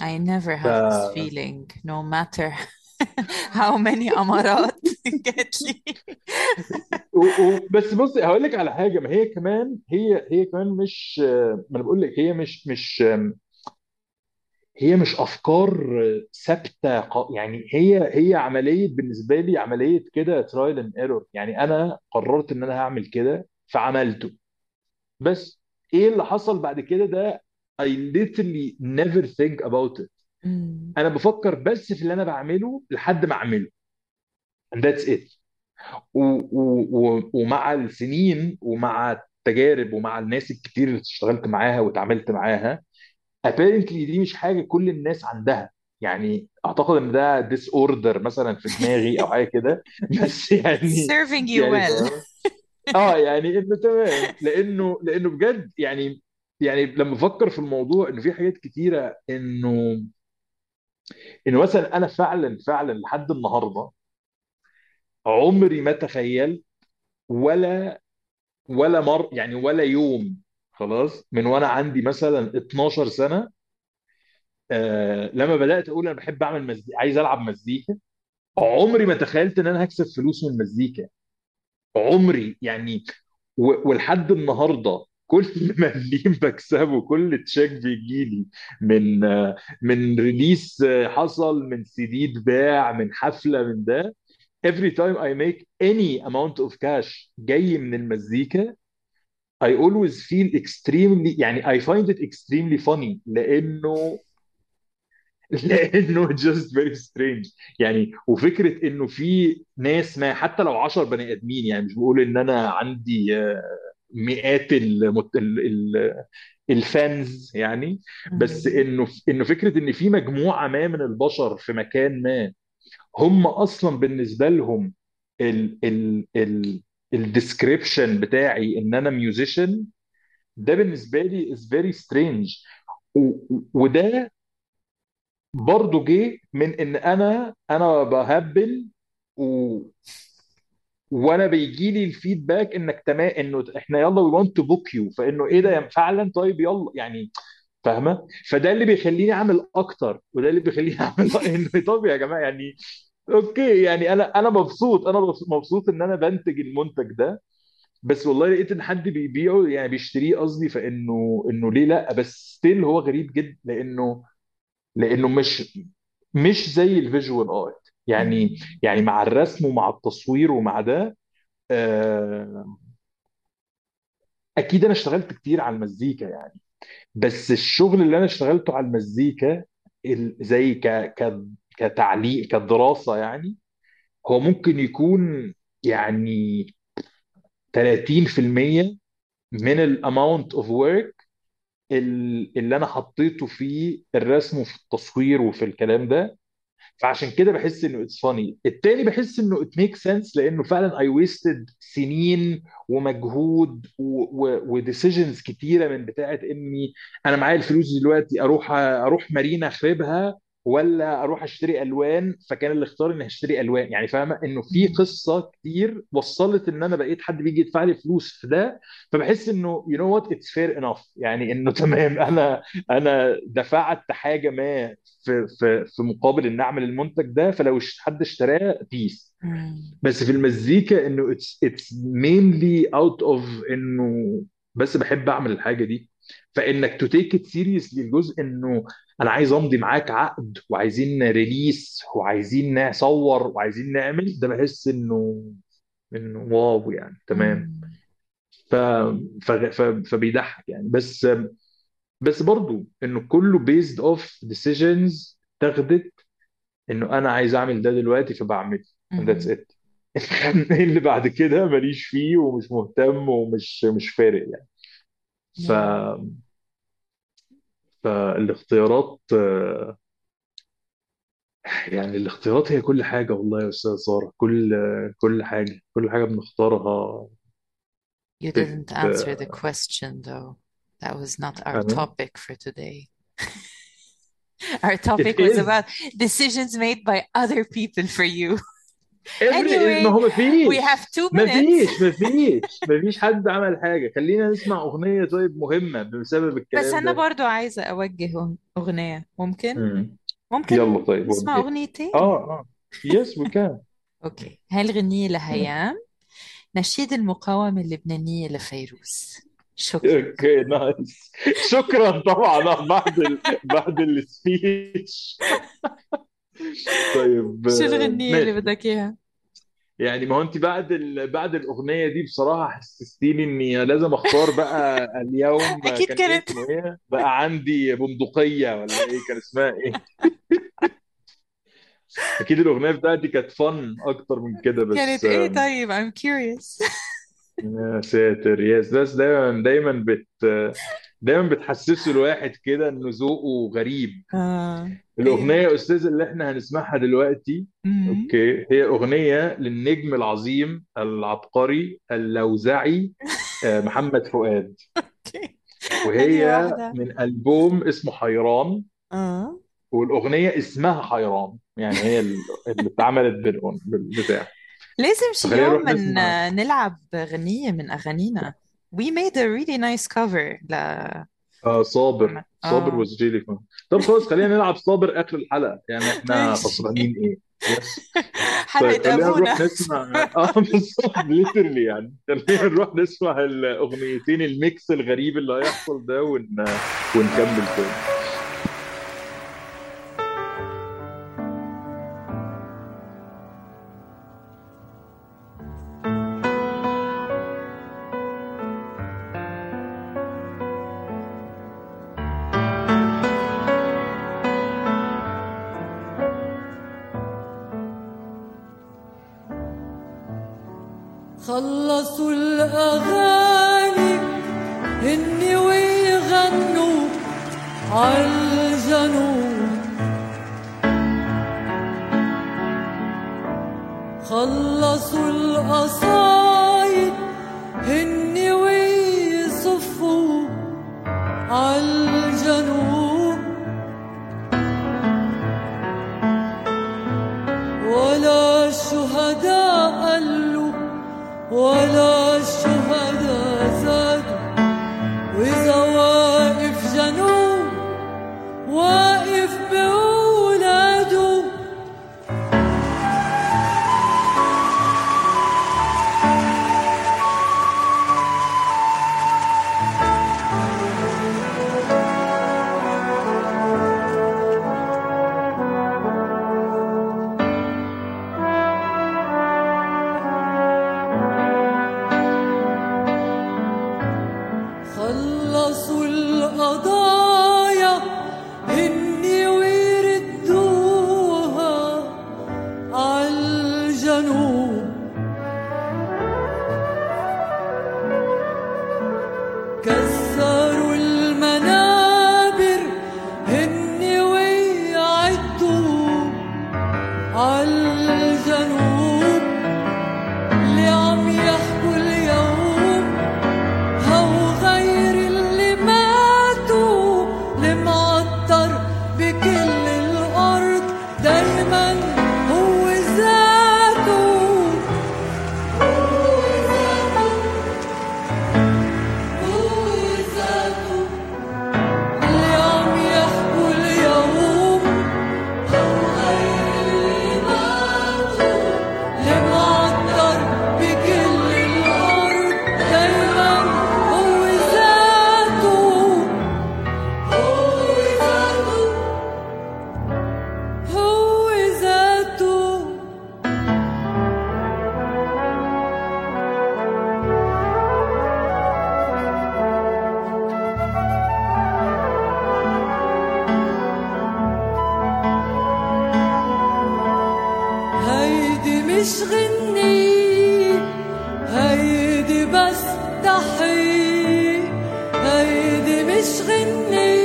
I never have this feeling, no matter how many أمارات جات لي. بس بص هقول لك على حاجة، ما هي كمان هي كمان مش، ما أنا بقول لك هي مش هي مش أفكار ثابتة، يعني هي عملية، بالنسبة لي عملية كده trial and error. يعني أنا قررت إن أنا هعمل كده فعملته، بس إيه اللي حصل بعد كده ده I literally never think about it. أنا بفكر بس في اللي أنا بعمله لحد ما أعمله and that's it. ومع السنين ومع التجارب ومع الناس الكتير اللي اشتغلت معاها وتعاملت معاها apparently دي مش حاجة كل الناس عندها، يعني أعتقد إن ده disorder مثلا في دماغي أو حاجة كده، بس يعني serving you well يعني إنه تمام، لأنه بجد يعني لما أفكر في الموضوع إنه في حاجات كتيرة إنه مثلا أنا فعلا لحد النهاردة عمري ما تخيلت ولا مر يعني ولا يوم خلاص من وأنا عندي مثلا 12 سنة لما بدأت أقول أنا بحب أعمل مزيكا، عايز ألعب مزيكا، عمري ما تخيلت إن أنا هكسب فلوس من المزيكا، عمري يعني ولحد النهاردة كل مليم بكسبه، كل تشيك بيجيلي من ريليس حصل، من CD باع، من حفلة، من ده every time I make any amount of cash جاي من المزيكا I always feel extremely يعني I find it extremely funny لأنه just very strange يعني. وفكرة إنه في ناس ما حتى لو 10 بني آدمين، يعني مش بقول إن أنا عندي مئات الفانز يعني، بس انه فكره ان في مجموعه ما من البشر في مكان ما هم اصلا بالنسبه لهم الديسكريبشن بتاعي ان انا ميوزيشن، ده بالنسبه لي is very strange. وده برضو جه من ان انا بهبل وانا بيجي لي الفيدباك انك تمام، انه احنا يلا we want to book you، فانه ايه ده فعلا طيب يلا يعني فاهمه. فده اللي بيخليني اعمل اكتر، وده اللي بيخليني اعمل انه طب يا جماعه يعني اوكي، يعني انا مبسوط، انا مبسوط ان انا بنتج المنتج ده، بس والله لقيت ان حد بيبيعه يعني بيشتريه قصدي، فانه ليه لا. بس ستيل هو غريب جدا لانه مش زي الفيجوال ارت يعني مع الرسم ومع التصوير ومع ده اكيد انا اشتغلت كتير على المزيكا يعني، بس الشغل اللي انا اشتغلته على المزيكا زي كتعليق كدراسة يعني، هو ممكن يكون يعني 30% من الاماونت اوف ورك اللي انا حطيته في الرسم وفي التصوير وفي الكلام ده. فعشان كده بحس انه اتس فاني. التاني بحس انه ات ميك سنس، لانه فعلا اي ويستد سنين ومجهود وديسيجنز كتيره من بتاعه اني انا معايا الفلوس دلوقتي اروح مارينا اخربها ولا اروح اشتري الوان، فكان اللي اختار اني هشتري الوان يعني. فاهمه انه في قصه كتير وصلت ان انا بقيت حد بيجي يدفع لي فلوس في ده. فبحس انه يو نو وات اتس فير انف يعني، انه تمام انا دفعت حاجه ما في مقابل ان اعمل المنتج ده، فلو حد اشتراه بيس. بس في المزيكا انه اتس مينلي اوت اوف انه بس بحب اعمل الحاجه دي، فانك تو تيك ات سيريسلي الجزء انه انا عايز امضي معاك عقد وعايزين ريليس وعايزين نصور وعايزين نعمل ده، بحس انه واو يعني تمام. فبيضحك يعني. بس برضو انه كله based off decisions تاخدت، انه انا عايز اعمل ده دلوقتي فبعمل that's it. اللي بعد كده ماليش فيه ومش مهتم ومش فارق يعني. فالاختيارات يعني الاختيارات هي كل حاجة والله يا أستاذ سارة. كل حاجة بنختارها. You didn't answer the question though. That was not our topic for today. Our topic was about decisions made by other people for you. Anyway, we have 2 minutes. مفيش حد عمل حاجة. خلينا نسمع أغنية طيب مهمة بسبب الكلام. بس أنا برضو عايزة أوجه أغنية. ممكن يلا طيب نسمع أغنيتين. Yes we can. Okay. هالغنية لهيام، نشيد المقاومة اللبنانية لفيروز. شكرا. Okay nice. شكرا طبعا بعد السبيتش. طيب شو الغنية اللي بدك اياها؟ يعني ما هو انت بعد الاغنية دي بصراحة حسستيني اني لازم اختار بقى اليوم. اكيد كانت إيه؟ بقى عندي بندقية ولا ايه كان اسمها ايه؟ اكيد الاغنية بتاعتي كانت فن اكتر من كده. بس كانت ايه طيب؟ I'm curious. يا ساتر يا ساتر. دايما بتحسسوا الواحد كده انه ذوقه غريب. الاغنيه يا استاذ اللي احنا هنسمعها دلوقتي اوكي هي اغنيه للنجم العظيم العبقري اللوزعي محمد فؤاد، وهي من ألبوم اسمه حيران. والاغنيه اسمها حيران يعني، هي اللي اتعملت بالبتاع. لازم شي يوم نلعب غنية من أغانينا. We made a really nice cover صابر was really fun. طب خلاص خلينا نلعب صابر آخر الحلقة يعني. احنا خسرانين ايه؟ حلقة أبونا. literally يعني خلينا نروح نسمع الأغنيتين الميكس الغريب اللي هيحصل ده ونكمل تاني. خلصوا الأغاني هني ويغنوا عالجنوب، خلصوا القصايد هني ويصفوا عالجنوب، ولا شهداء قالوا ولا الشهداء زادوا، وإذا واقف جنوب واقف بولاده. تشغلني هيدي بس تحيي هيدي مش غني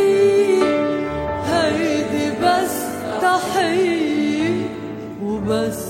هيدي بس تحيي وبس.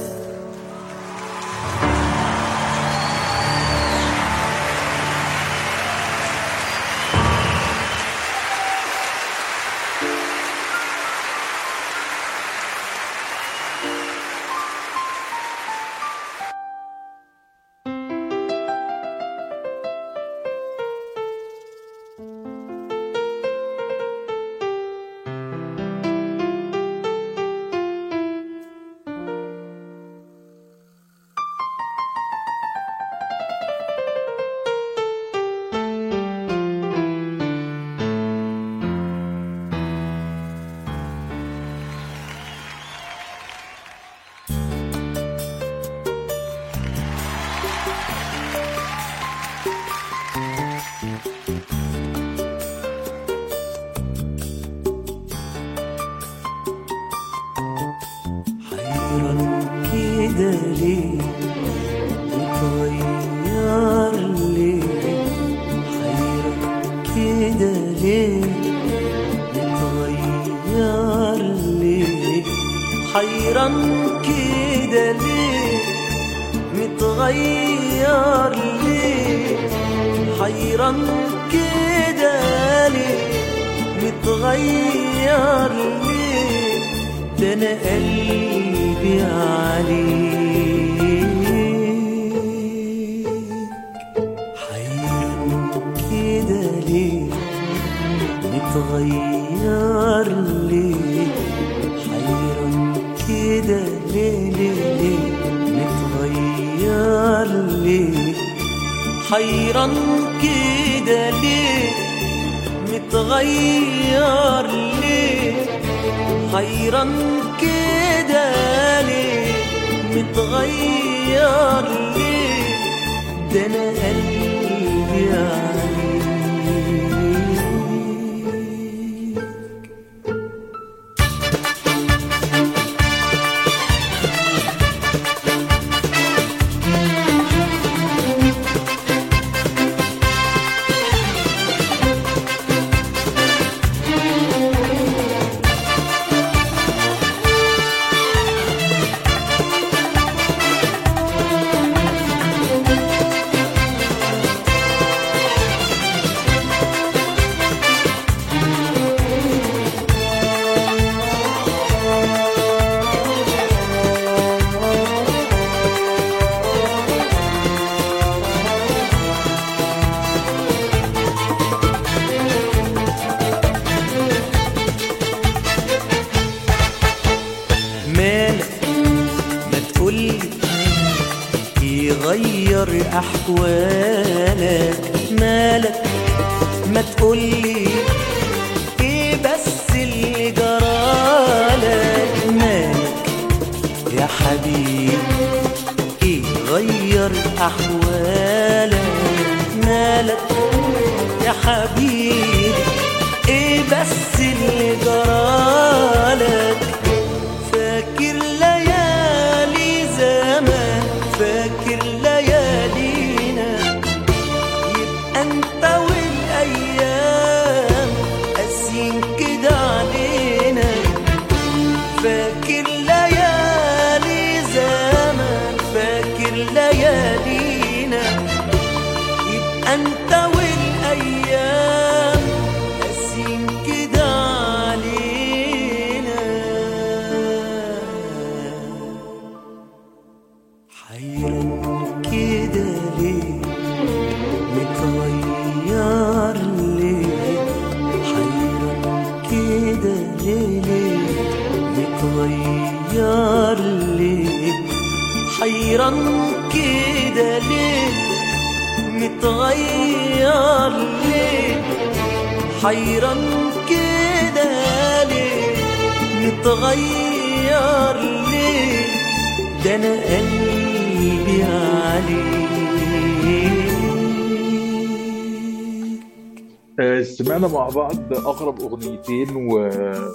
سمعنا مع بعض أغرب أغنيتين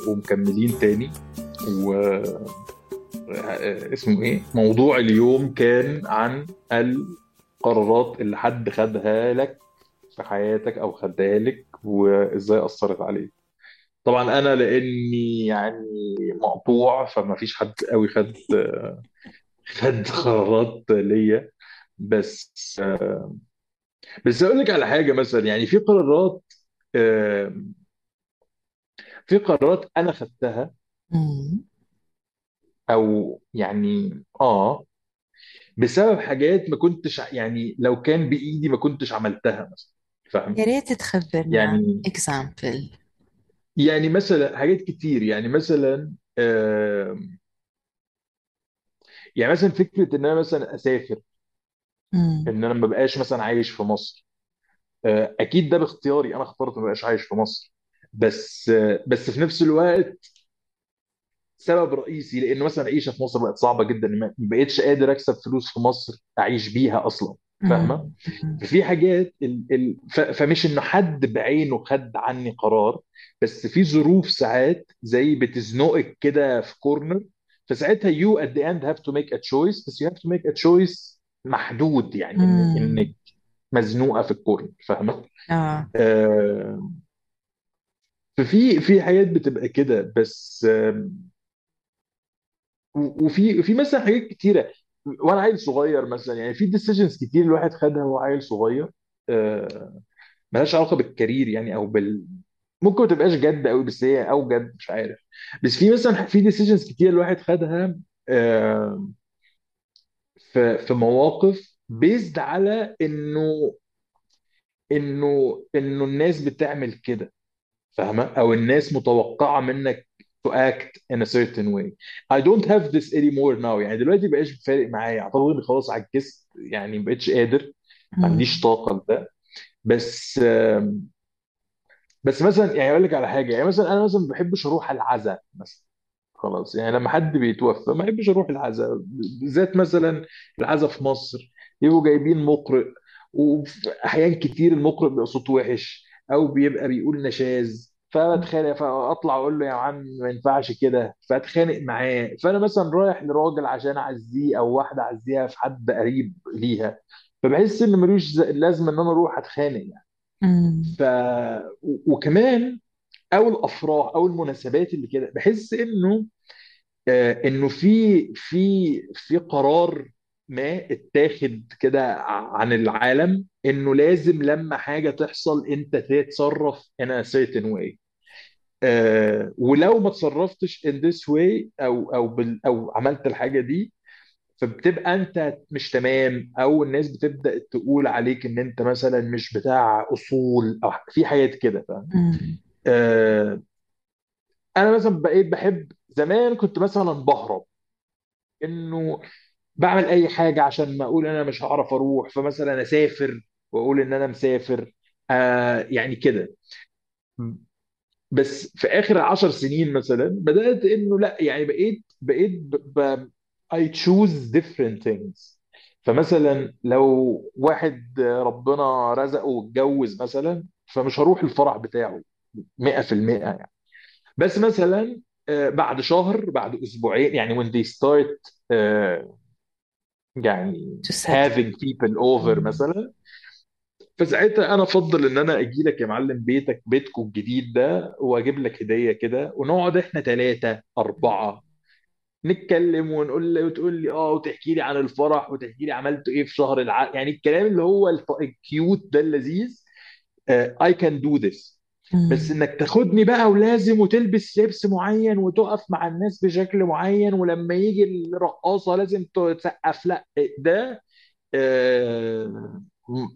ومكملين تاني اسمه ايه موضوع اليوم كان عن القرارات اللي حد خدها لك في حياتك او خدها لك وازاي اثرت عليك. طبعا انا لاني يعني مقطوع فما فيش حد قوي خد قرارات ليا، بس اقول لك على حاجه. مثلا يعني في قرارات انا خدتها مم. او يعني بسبب حاجات ما كنتش يعني لو كان بايدي ما كنتش عملتها مثلا، فاهم يا ريت تخبرنا عن يعني؟ اكزامبل. يعني مثلا حاجات كتير، يعني مثلا يعني مثلا فكره ان انا مثلا اسافر، ان انا ما بقاش مثلا عايش في مصر. اكيد ده باختياري، انا اخترت ما بقاش عايش في مصر، بس في نفس الوقت سبب رئيسي لانه مثلا العيشه في مصر بقت صعبه جدا، ما بقتش قادر اكسب فلوس في مصر اعيش بيها اصلا، فاهمه؟ ففي حاجات فمش انه حد بعينه خد عني قرار، بس في ظروف ساعات زي بتزنقك كده في كورنر، فساعتها you at the end have to make a choice، بس you have to make a choice محدود، يعني انك مزنوقه في الكورنر، فاهمه؟ اه آه، ففي حاجات بتبقى كده، بس وفي مثلا حاجات كتيره وانا عيل صغير مثلا. يعني في decisions كتير الواحد خدها وهو عيل صغير ملهاش علاقه بالكارير يعني، او ممكن ما تبقاش جد قوي بس هي، او جد مش عارف، بس في مثلا في decisions كتير الواحد خدها في مواقف based على انه الناس بتعمل كده، فاهمه؟ او الناس متوقعه منك to act in a certain way. I don't have this anymore now، يعني دلوقتي بقاش فارق معايا، اعتبر اني خلاص عكست، يعني ما بقتش قادر، ما عنديش طاقه لده. بس بس مثلا يعني اقول لك على حاجه، يعني مثلا انا مثلا ما بحبش اروح العزاء مثلا، خلاص يعني لما حد بيتوفى ما بحبش اروح العزاء، بالذات مثلا العزاء في مصر يبقوا جايبين مقرئ، واحيان كتير المقرئ بيبقى صوته وحش او بيبقى بيقول نشاز، فبتخانق، فاطلع اقول له يا عم ما ينفعش كده، فاتخانق معاه. فانا مثلا رايح لراجل عشان اعزيه او واحده اعزيها في حد قريب ليها، فبحس ان ملوش لازمه ان انا اروح اتخانق يعني. مم. ف وكمان او الافراح او المناسبات اللي كده، بحس انه انه في قرار ما اتاخد كده عن العالم، انه لازم لما حاجه تحصل انت تتصرف in a certain way، ولو ما تصرفتش in this way او عملت الحاجه دي، فبتبقى انت مش تمام، او الناس بتبدا تقول عليك ان انت مثلا مش بتاع اصول، او في حاجات كده، فاهم؟ مم. آه، انا مثلا بقيت بحب، زمان كنت مثلا بهرب انه بعمل اي حاجه عشان ما اقول انا مش هعرف اروح، فمثلا اسافر واقول ان انا مسافر يعني كده. بس في اخر 10 سنين مثلا بدات انه لا، يعني بقيت I choose different things. فمثلا لو واحد ربنا رزقه واتجوز مثلا، فمش هروح الفرح بتاعه 100% يعني، بس مثلا بعد شهر، بعد أسبوعين، يعني when they start يعني تسافر. having people over مثلا، فساعتها انا افضل ان انا اجي لك يا معلم بيتكم الجديد ده، واجيب لك هدية كده، ونقعد احنا 3 4 نتكلم ونقول لي وتقول لي وتحكي لي عن الفرح، وتحكي لي عملت ايه في شهر يعني الكلام اللي هو الكيوت ده اللذيذ. I can do this. بس مم. انك تاخدني بقى ولازم، وتلبس لبس معين، وتقف مع الناس بشكل معين، ولما يجي الرقاصة لازم تسقف، لا ده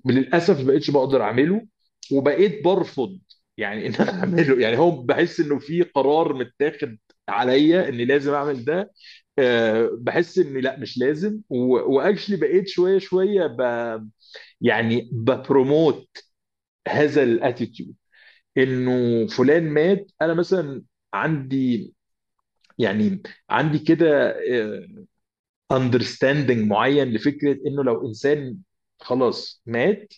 للأسف بقيتش بقدر اعمله، وبقيت برفض يعني ان انا اعمله. يعني هو بحس انه في قرار متاخد عليا اني لازم اعمل ده، بحس اني لا مش لازم. واكشلي بقيت شويه شويه يعني ببروموت هذا الاتيتيود، انه فلان مات، انا مثلا عندي كده understanding معين لفكره انه لو انسان خلاص مات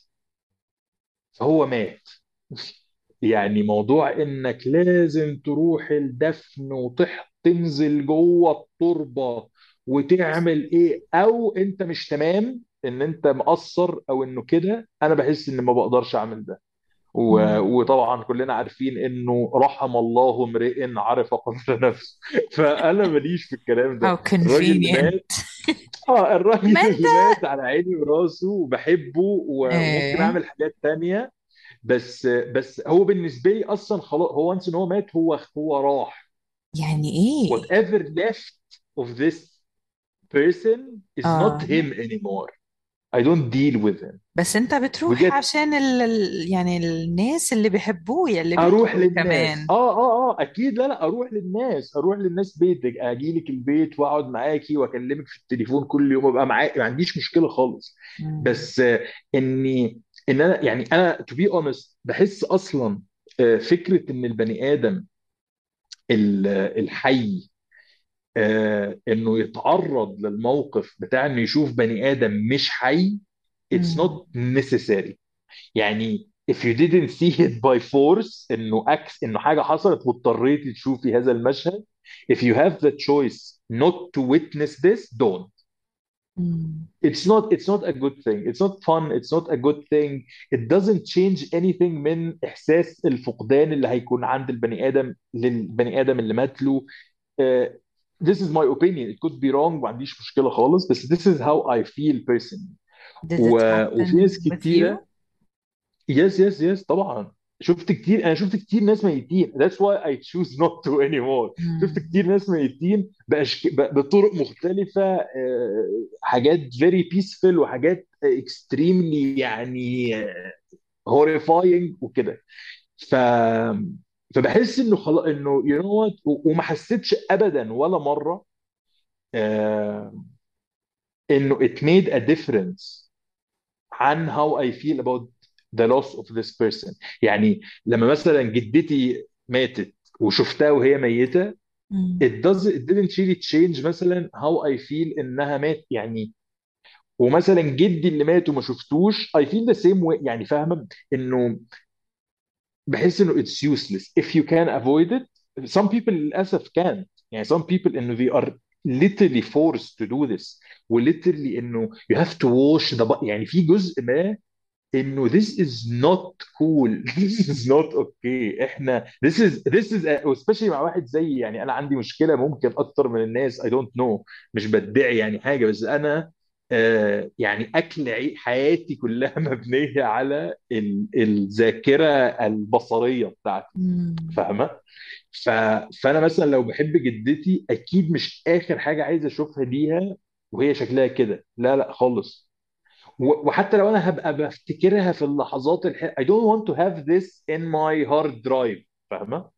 فهو مات. يعني موضوع انك لازم تروح الدفن وتحضر تنزل جوه التربه وتعمل ايه، او انت مش تمام ان انت مقصر او انه كده. انا بحس ان ما بقدرش اعمل ده، وطبعا كلنا عارفين انه رحم الله امرئ عرف قدر نفسه، فانا ماليش في الكلام ده. الراجل مات، الراجل مات على عيني وراسه وبحبه وممكن اعمل حاجات تانية، بس هو بالنسبه لي اصلا خلاص، هو انس ان هو مات، هو راح. يعني ايه whatever left of this person is not him anymore. I don't deal with him. بس انت بتروح عشان يعني الناس اللي بيحبوه، يا اللي اروح للناس كمان. اكيد. لا اروح للناس بيتك، اجيلك البيت واقعد معاكي واكلمك في التليفون كل يوم، ابقى معاك، ما عنديش مشكله خالص. بس ان انا يعني to be honest بحس اصلا فكره ان البني ادم الحي انه يتعرض للموقف بتاع انه يشوف بني ادم مش حي it's not necessary. يعني if you didn't see it by force انه حاجه حصلت واضطريتي تشوفي هذا المشهد, if you have the choice not to witness this, don't. It's not a good thing. It's not fun. It's not a good thing. It doesn't change anything من احساس الفقدان اللي هيكون عند البني ادم اللي مات له. This is my opinion. It could be wrong. ما عنديش مشكلة خالص. بس this is how I feel personally. وفي ناس كتيرة. Yes. طبعا. أنا شفت كتير ناس ميتين. That's why I choose not to anymore. شفت كتير ناس ميتين بطرق مختلفة. حاجات very peaceful وحاجات extremely يعني horrifying وكده. فبحس انه خلاص انه you know what، وما حسيتش ابدا ولا مره انه it made a difference عن how I feel about the loss of this person. يعني لما مثلا جدتي ماتت وشفتها وهي ميته it didn't really change مثلا how I feel انها مات. يعني ومثلا جدي اللي مات وما شفتوش I feel the same way. يعني فاهمه انه بحس انه it's useless if you can avoid it. Some people للأسف can't. يعني some people انه they are literally forced to do this و literally انه you have to wash the body. يعني في جزء ما انه this is not cool, this is not okay. احنا this is especially مع واحد زي، يعني انا عندي مشكلة ممكن اكتر من الناس. I don't know، مش بدعي يعني حاجة، بس انا يعني أكل حياتي كلها مبنية على الذاكرة البصرية بتاعتي، فاهمة؟ فأنا مثلا لو بحب جدتي أكيد مش آخر حاجة عايز أشوفها ليها وهي شكلها كده، لا خالص. وحتى لو أنا هبقى بفتكرها في اللحظات I don't want to have this in my hard drive، فاهمة؟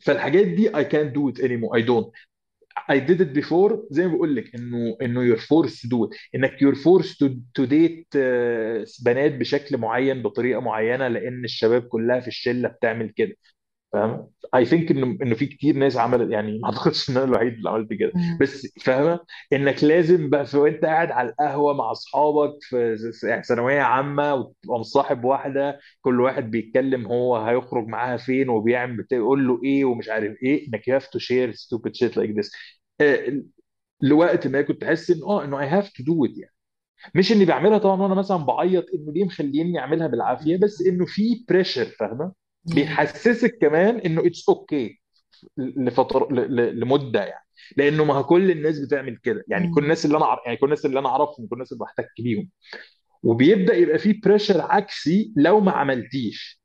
فالحاجات دي I can't do it anymore. I did it before. زي ما بقولك إنه you're forced to do it. إنك you're forced to date بنات بشكل معين بطريقة معينة لأن الشباب كلها في الشلة بتعمل كده. فاهمة؟ I think إنه في كتير ناس عملت، يعني ما أعتقدش إن أنا الوحيد اللي عملت كده. بس فاهمة؟ إنك لازم بقى وأنت قاعد على القهوة مع أصحابك في ثانوية عامة وتبقى مصاحب واحدة، كل واحد بيتكلم هو هيخرج معاها فين وبيعمل بتقول له إيه ومش عارف إيه. إنك you have to share stupid shit like this. لوقت ما كنت أحس إنه إنه I have to do it. يعني مش إني بعملها طبعًا أنا مثلًا بعيط إنه ليه مخليني أعملها بالعافية، بس إنه في pressure، فاهمة؟ بيحسسك كمان انه اتس اوكي لمده، يعني لانه ما كل الناس بتعمل كده. يعني كل الناس اللي انا اعرفهم كل الناس اللي بحتك بيهم، وبيبدا يبقى فيه بريشر عكسي لو ما عملتيش.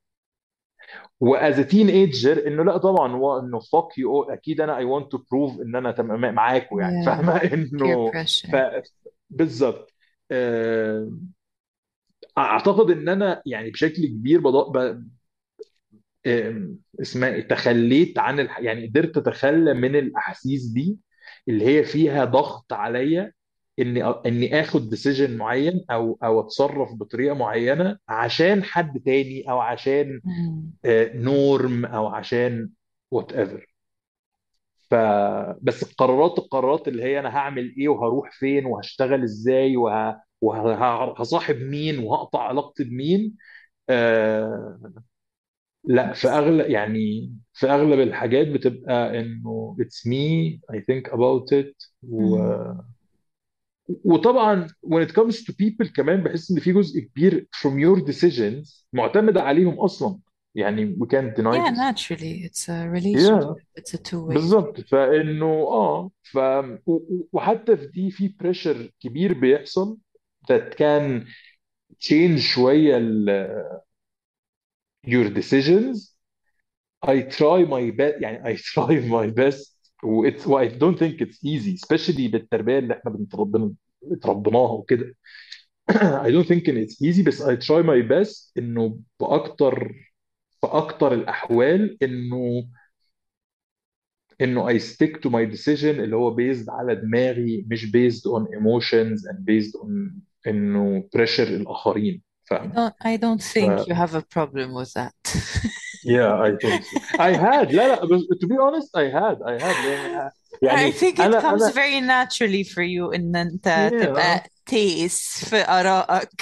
واز تين ايجر انه لا طبعا هو انه فوك يو اكيد انا اي وانت تو بروف ان انا تمام معاكم، يعني فاهمه انه بالظبط. اعتقد ان انا يعني بشكل كبير تخليت عن يعني قدرت اتخلى من الاحاسيس دي اللي هي فيها ضغط عليا اني اخد ديسيجن معين او اتصرف بطريقه معينه عشان حد تاني او عشان نورم او عشان وات ايفر. بس القرارات اللي هي انا هعمل ايه وهروح فين وهشتغل ازاي وهصاحب مين وهقطع علاقتي بمين لا في اغلب، يعني في اغلب الحاجات بتبقى انه it's me I think about it مم. وطبعا when it comes to people كمان بحس ان في جزء كبير from your decisions معتمد عليهم اصلا، يعني we can't deny Yeah, this. naturally, it's a relationship. yeah It's a two-way. بالظبط. فانه وحتى في دي في pressure كبير بيحصل that can change شويه your decisions. I try my best، يعني I try my best I don't think it's easy especially بالتربية اللي احنا اتربناها وكده. I don't think it's easy بس I try my best انه بأكتر الأحوال انه I stick to my decision اللي هو based على دماغي، مش based on emotions and based on انه pressure الآخرين، فاهمة؟ I don't think you have a problem with that. Yeah, I think so. I had لا بس to be honest I had I يعني think it أنا comes أنا very naturally for you إن أنت yeah تبقى تيس في آرائك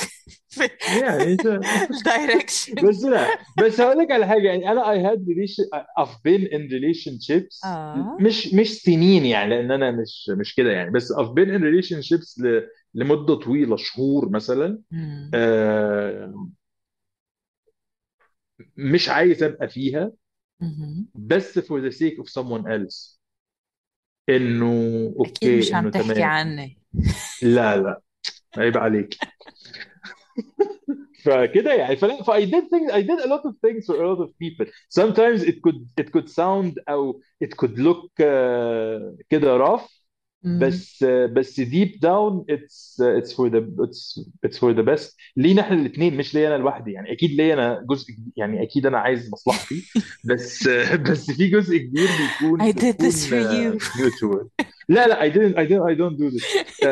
في yeah it's direction. بس لا بس هقول لك على حاجة، يعني أنا I've been in relationships آه مش سنين، يعني لأن أنا مش كده يعني، بس I've been in relationships لمدة طويلة، شهور مثلا، مم. مش عايز أبقى فيها مهم. بس for the sake of someone else انه أكيد اوكي مش عم انه تحكي تمام. عني لا عيب عليك. فكده يعني فلا I did a lot of things for a lot of people. Sometimes it could sound أو it could look كده rough مم. بس deep down it's for the best. لينا احنا الاثنين، مش ليا انا لوحدي، يعني اكيد ليا انا جزء، يعني اكيد انا عايز مصلحتي بس في جزء كبير I did this for you. mutual. لا I don't do this. I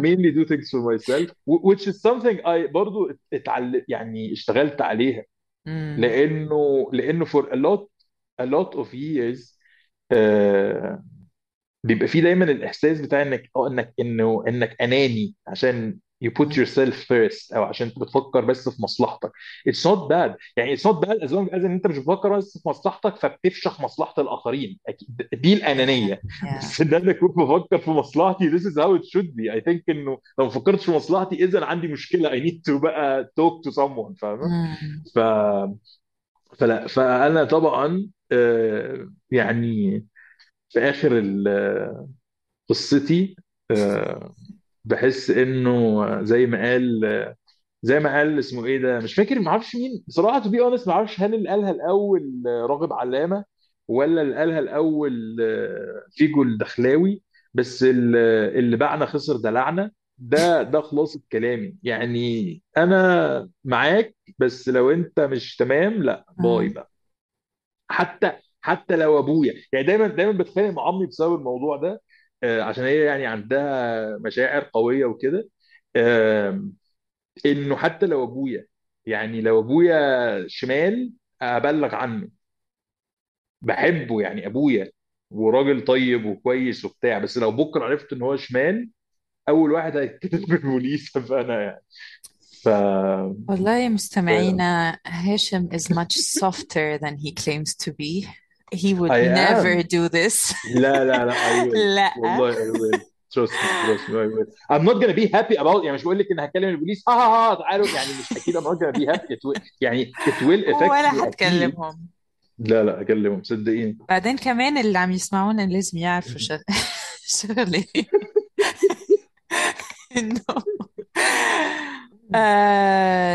mainly do things for myself which is something I برضو يعني اشتغلت عليها مم. لانه for a lot of years بيبقى فيه دايما الإحساس بتاع إنك أناني عشان you put yourself first أو عشان بتفكر بس في مصلحتك. It's not bad، يعني it's not bad as long as إن أنت مش بتفكر بس في مصلحتك فبتفشخ مصلحة الآخرين. دي الأنانية. yeah. بس إن أنا كنت بفكر في مصلحتي this is how it should be. I think إنه لو ما فكرتش في مصلحتي إذن عندي مشكلة I need to بقى talk to someone، فاهمة؟ فلا فأنا طبعا يعني في آخر قصتي بحس إنه زي ما قال اسمه إيه ده، مش فاكر، ما عارفش مين بصراحة to be honest، ما عارفش هل اللي قالها الأول راغب علامة ولا اللي قالها الأول فيجو الدخلاوي، بس اللي بعنا خسر دلعنا، ده خلاصة كلامي. يعني أنا معاك بس لو أنت مش تمام لا باي بقى، حتى لو ابويا. يعني دايما بتخانق مع امي بسبب الموضوع ده عشان هي يعني عندها مشاعر قويه وكده، انه حتى لو ابويا، يعني لو ابويا شمال ابلغ عنه، بحبه يعني ابويا وراجل طيب وكويس وبتاع، بس لو بكره عرفت ان هو شمال اول واحد هيتكتب بالبوليس. فانا يعني ف والله يا مستمعينا، هاشم is much softer than he claims to be. He would I never am. do this. لا I will. لا والله I will. Trust me I will. I'm not gonna be happy about، يعني مش بقول لك ان هكلم البوليس تعالوا، يعني مش اكيد I'm not gonna be happy يعني it will affect ولا هتكلمهم. لا اكلمهم صدقيني. بعدين كمان اللي عم يسمعونا لازم يعرفوا شغلي انه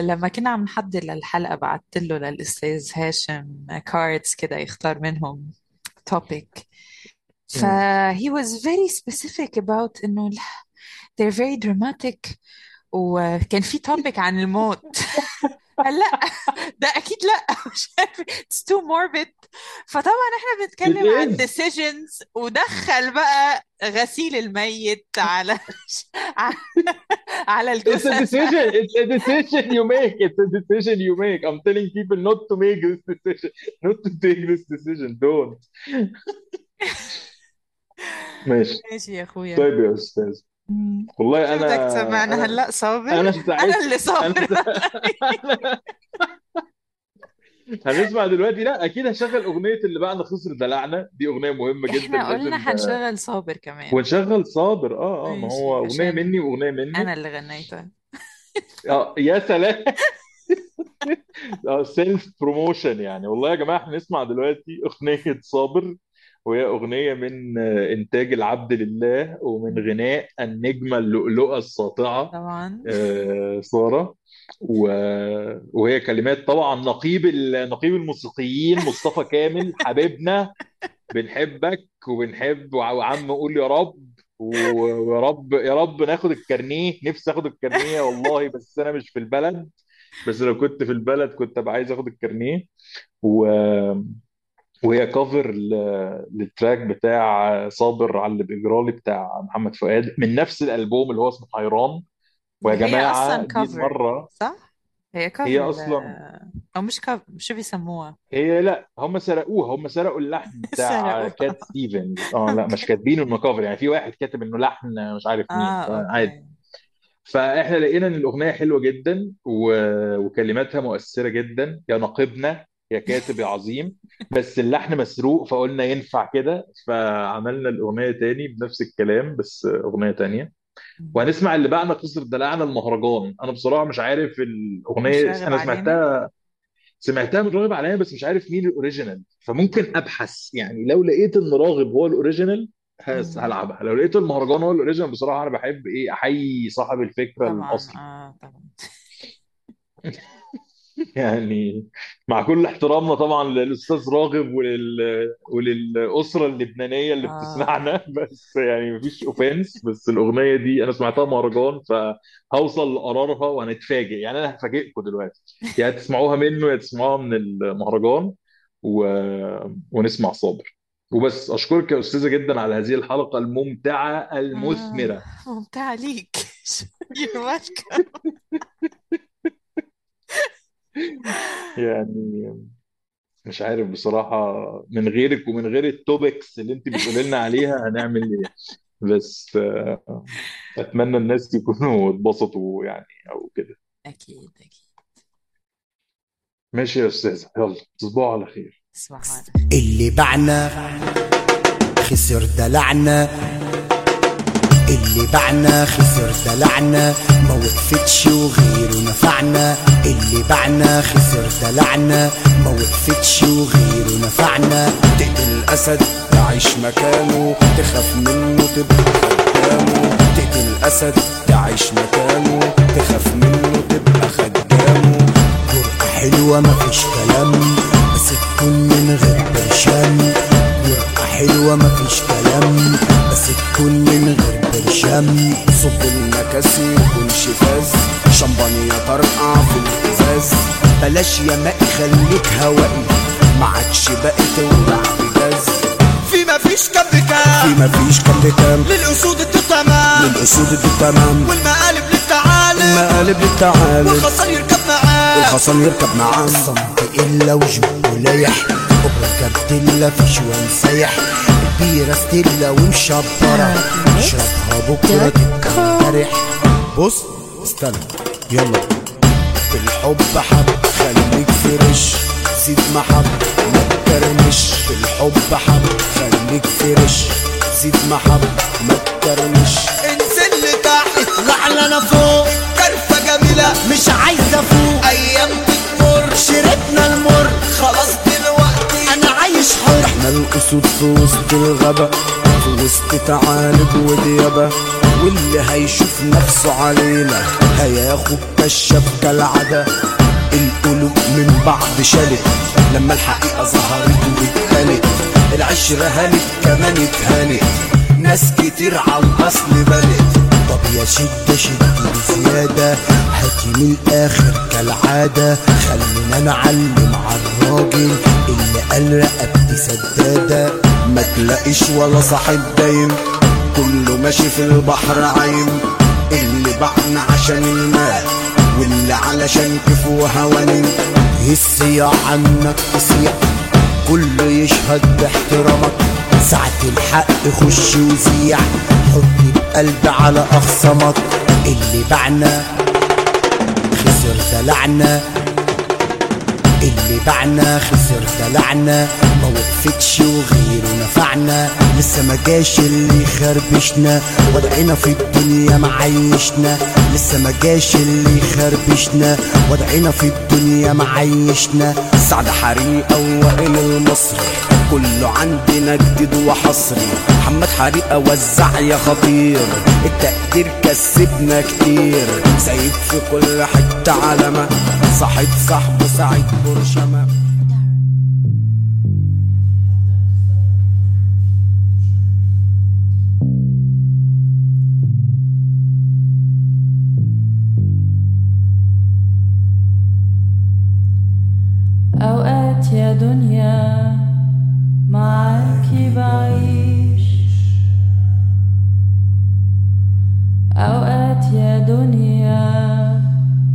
لما كنا عم نحضر للحلقة بعثت له للأستاذ هاشم كاردز كده يختار منهم topic. he was very specific about إنه they're very dramatic، وكان في topic عن الموت. لا ده أكيد لا، مش عارف it's too morbid. فطبعا احنا بنتكلم عن decisions، ودخل بقى غسيل الميت على الجثث. It's a decision you make. I'm telling people not to take this decision. Don't. ماشي يا أخويا. طيب يا أستاذ، والله أنا سمعنا هلأ صابر، أنا اللي صابر. هنسمع دلوقتي. لا اكيد هشغل اغنيه اللي بقى انا خسر دلعنا دي، اغنيه مهمه جدا. احنا قلنا هنشغل صابر كمان، ونشغل صابر. ما هو اغنيه مني واغنيه مني انا اللي غنيتها. يا سلام. سيلف بروموشن يعني. والله يا جماعه هنسمع دلوقتي اغنيه صابر، وهي اغنيه من انتاج العبد لله ومن غناء النجمه اللؤلؤه الساطعه طبعا ساره، وهي كلمات طبعا نقيب الموسيقيين مصطفى كامل حبيبنا، بنحبك وبنحب وعم قول يا رب، ويا رب يا رب ناخد الكارنيه، نفسي اخد الكارنيه والله، بس انا مش في البلد، بس لو كنت في البلد كنت ابقى عايز اخد الكارنيه. وهي كفر للتراك بتاع صابر على الإجرالي بتاع محمد فؤاد من نفس الألبوم اللي هو اسمه حيران. ويا جماعة هي أصلا كفر صح؟ هي كفر هي أصلا، أو مش كفر، مش بيسموها هي. لا هم سرقوا اللحن بتاع كات ستيفنز. لا مش كاتبينه إنه كفر، يعني في واحد كاتب إنه لحن مش عارف مين عادي. فإحنا لقينا إن الأغنية حلوة جدا وكلماتها مؤثرة جدا، يا نقيبنا يا كاتب يا عظيم، بس اللحن مسروق، فقلنا ينفع كده فعملنا الأغنية تاني بنفس الكلام بس أغنية تانية. وهنسمع اللي بقى قصر دلعنا المهرجان. أنا بصراحة مش عارف الأغنية، مش أنا سمعتها من راغب علينا، بس مش عارف مين الأوريجينال، فممكن أبحث يعني. لو لقيت إن راغب هو الأوريجينال هلعبها، لو لقيت المهرجان هو الأوريجينال بصراحة أنا بحب أحيي صاحب الفكرة الأصلي طبعا. يعني مع كل احترامنا طبعا للأستاذ راغب وللأسرة اللبنانية اللي بتسمعنا، بس يعني مفيش اوفنس، بس الأغنية دي أنا سمعتها مهرجان فهوصل لقرارها وهنتفاجئ يعني. أنا هفاجئكم دلوقتي، يا تسمعوها منه يا تسمعوها من المهرجان ونسمع صابر وبس. أشكرك يا أستاذة جدا على هذه الحلقة الممتعة المثمرة. ممتعة ليك. يعني مش عارف بصراحة من غيرك ومن غير التوبكس اللي انت بتقول لنا عليها هنعمل ايه، بس اتمنى الناس يكونوا اتبسطوا يعني او كده. اكيد اكيد. ماشي يا استاذة، يلا تصبحوا على خير. اللي بعنا خسر دلعنا، اللي بعنا خسر دلعنا، ما وقفتش وغيره نفعنا. اللي بعنا خسر دلعنا، ما وقفتش وغيره نفعنا. تقتل أسد تعيش مكانه، تخاف منه تبقى خدامه. تقتل أسد تعيش مكانه، تخاف منه تبقى خدامه. جرأة حلوة ما فيش كلام، بس تكون من غير برشام. جرأة حلوة ما فيش كلام، بس تكون من غير برشام. صب المكاسي وكون شفاز، شمبانيا ترقع في الازاز. بلاش يا مائي خليك هوائي، معكش بقى توقع بجاز. في مفيش كم كام، في مفيش كم كام، للأسود دي تمام، للأسود دي تمام. والمقالب للتعالب، المقالب للتعالب. والخصم يركب معاه، والخصم يركب معاه. صمت إلا وجب ولايح، بكرة كارتيلا فيش وانسايح. البيرة ستيلا ومشبرة، اشربها بكرة تتكرح. بص استنى يلا، في الحب حب خليك فرش، زيد محب ما تكرمش. في الحب حب خليك فرش، زيد محب ما تكرمش. انزل لتحت اطلع لنا فوق، كرفة جميلة مش عايزة فوق. ايام بتمر شربنا المر، خلاص دلوقتي انا عايش حر. احنا الاسود في وسط الغابة، في وسط تعالب وديابة. واللي هيشوف نفسه علينا هياخد كشف كالعادة. القلوب من بعض شالت لما الحقيقة ظهرت واتقالت. العشرة هانت كمان اتهانت، ناس كتير عالاصل بلت. طب يا شدة شدة بزيادة، هاتي من الآخر كالعادة. خلينا نعلم عالراجل اللي قال رقبتي سدادة. ما تلاقيش ولا صاحب دايم، كله ماشي في البحر عايم. اللي بعنا عشان الماء، واللي علشان كيف وهوانين. يسيع عنك تسيع، كله يشهد باحترامك. ساعة الحق خش وزيع، حطي بقلب على أخصامك. اللي بعنا خسر دلعنا، اللي باعنا خسر دلعنا ما وقفتش وغيره نفعنا، لسه ما جاش اللي خربشنا وضعنا في الدنيا معيشنا، لسه ما جاش اللي خربشنا وضعنا في الدنيا معيشنا. سعد حريقة ووائل المصري كله عندنا جديد وحصري، محمد حريقة وزع يا خطير التقدير كسبنا كتير، سايب في كل حتة علامة صاحب صاحبه سعيد برشامة. أوقات يا دنيا معاكي بعيش، أوقات يا دنيا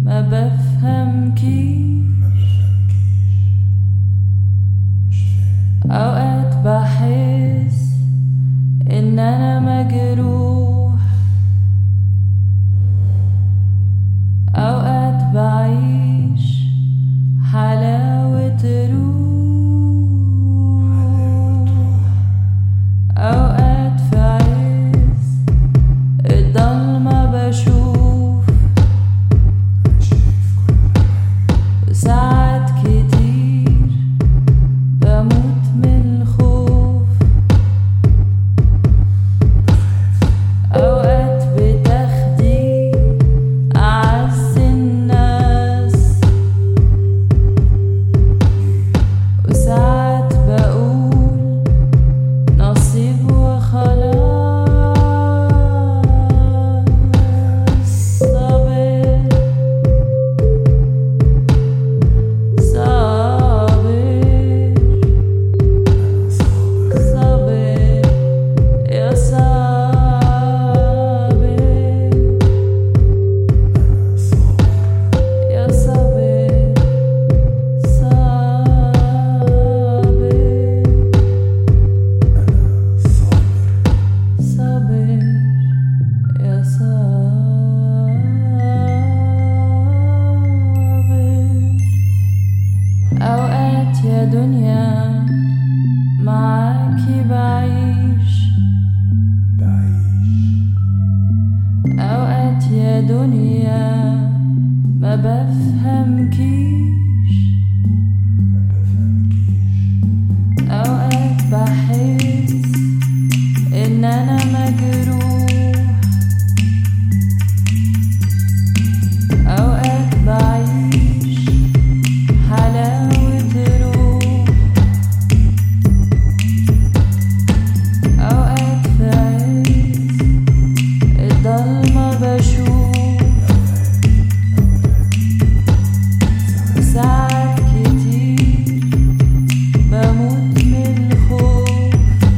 ما بفهمكيش، أوقات بحس إن أنا مجروح، أوقات بعيش حلاوة روح، أوقات في عز الضلمة بشوف، ساعات كتير بموت من الخوف، أوقات بتاخدي أعز الناس، وساعات بقول نصيب وخلاص. صابر يا صابر يا صابر صابر صابر يا صابر. أوقات يا دنيا معاكي بعيش، أوقات يا دنيا ما بفهمكيش، أوقات بحس إن أنا مجروح، أوقات بعيش حلاوة روح، أوقات في عز الضلمة بشوف، ساعات كتير بموت من الخوف،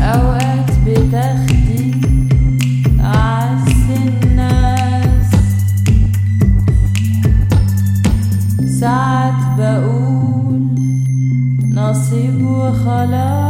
أوقات بتاخدي أعز الناس، ساعات بقول نصيب وخلاص.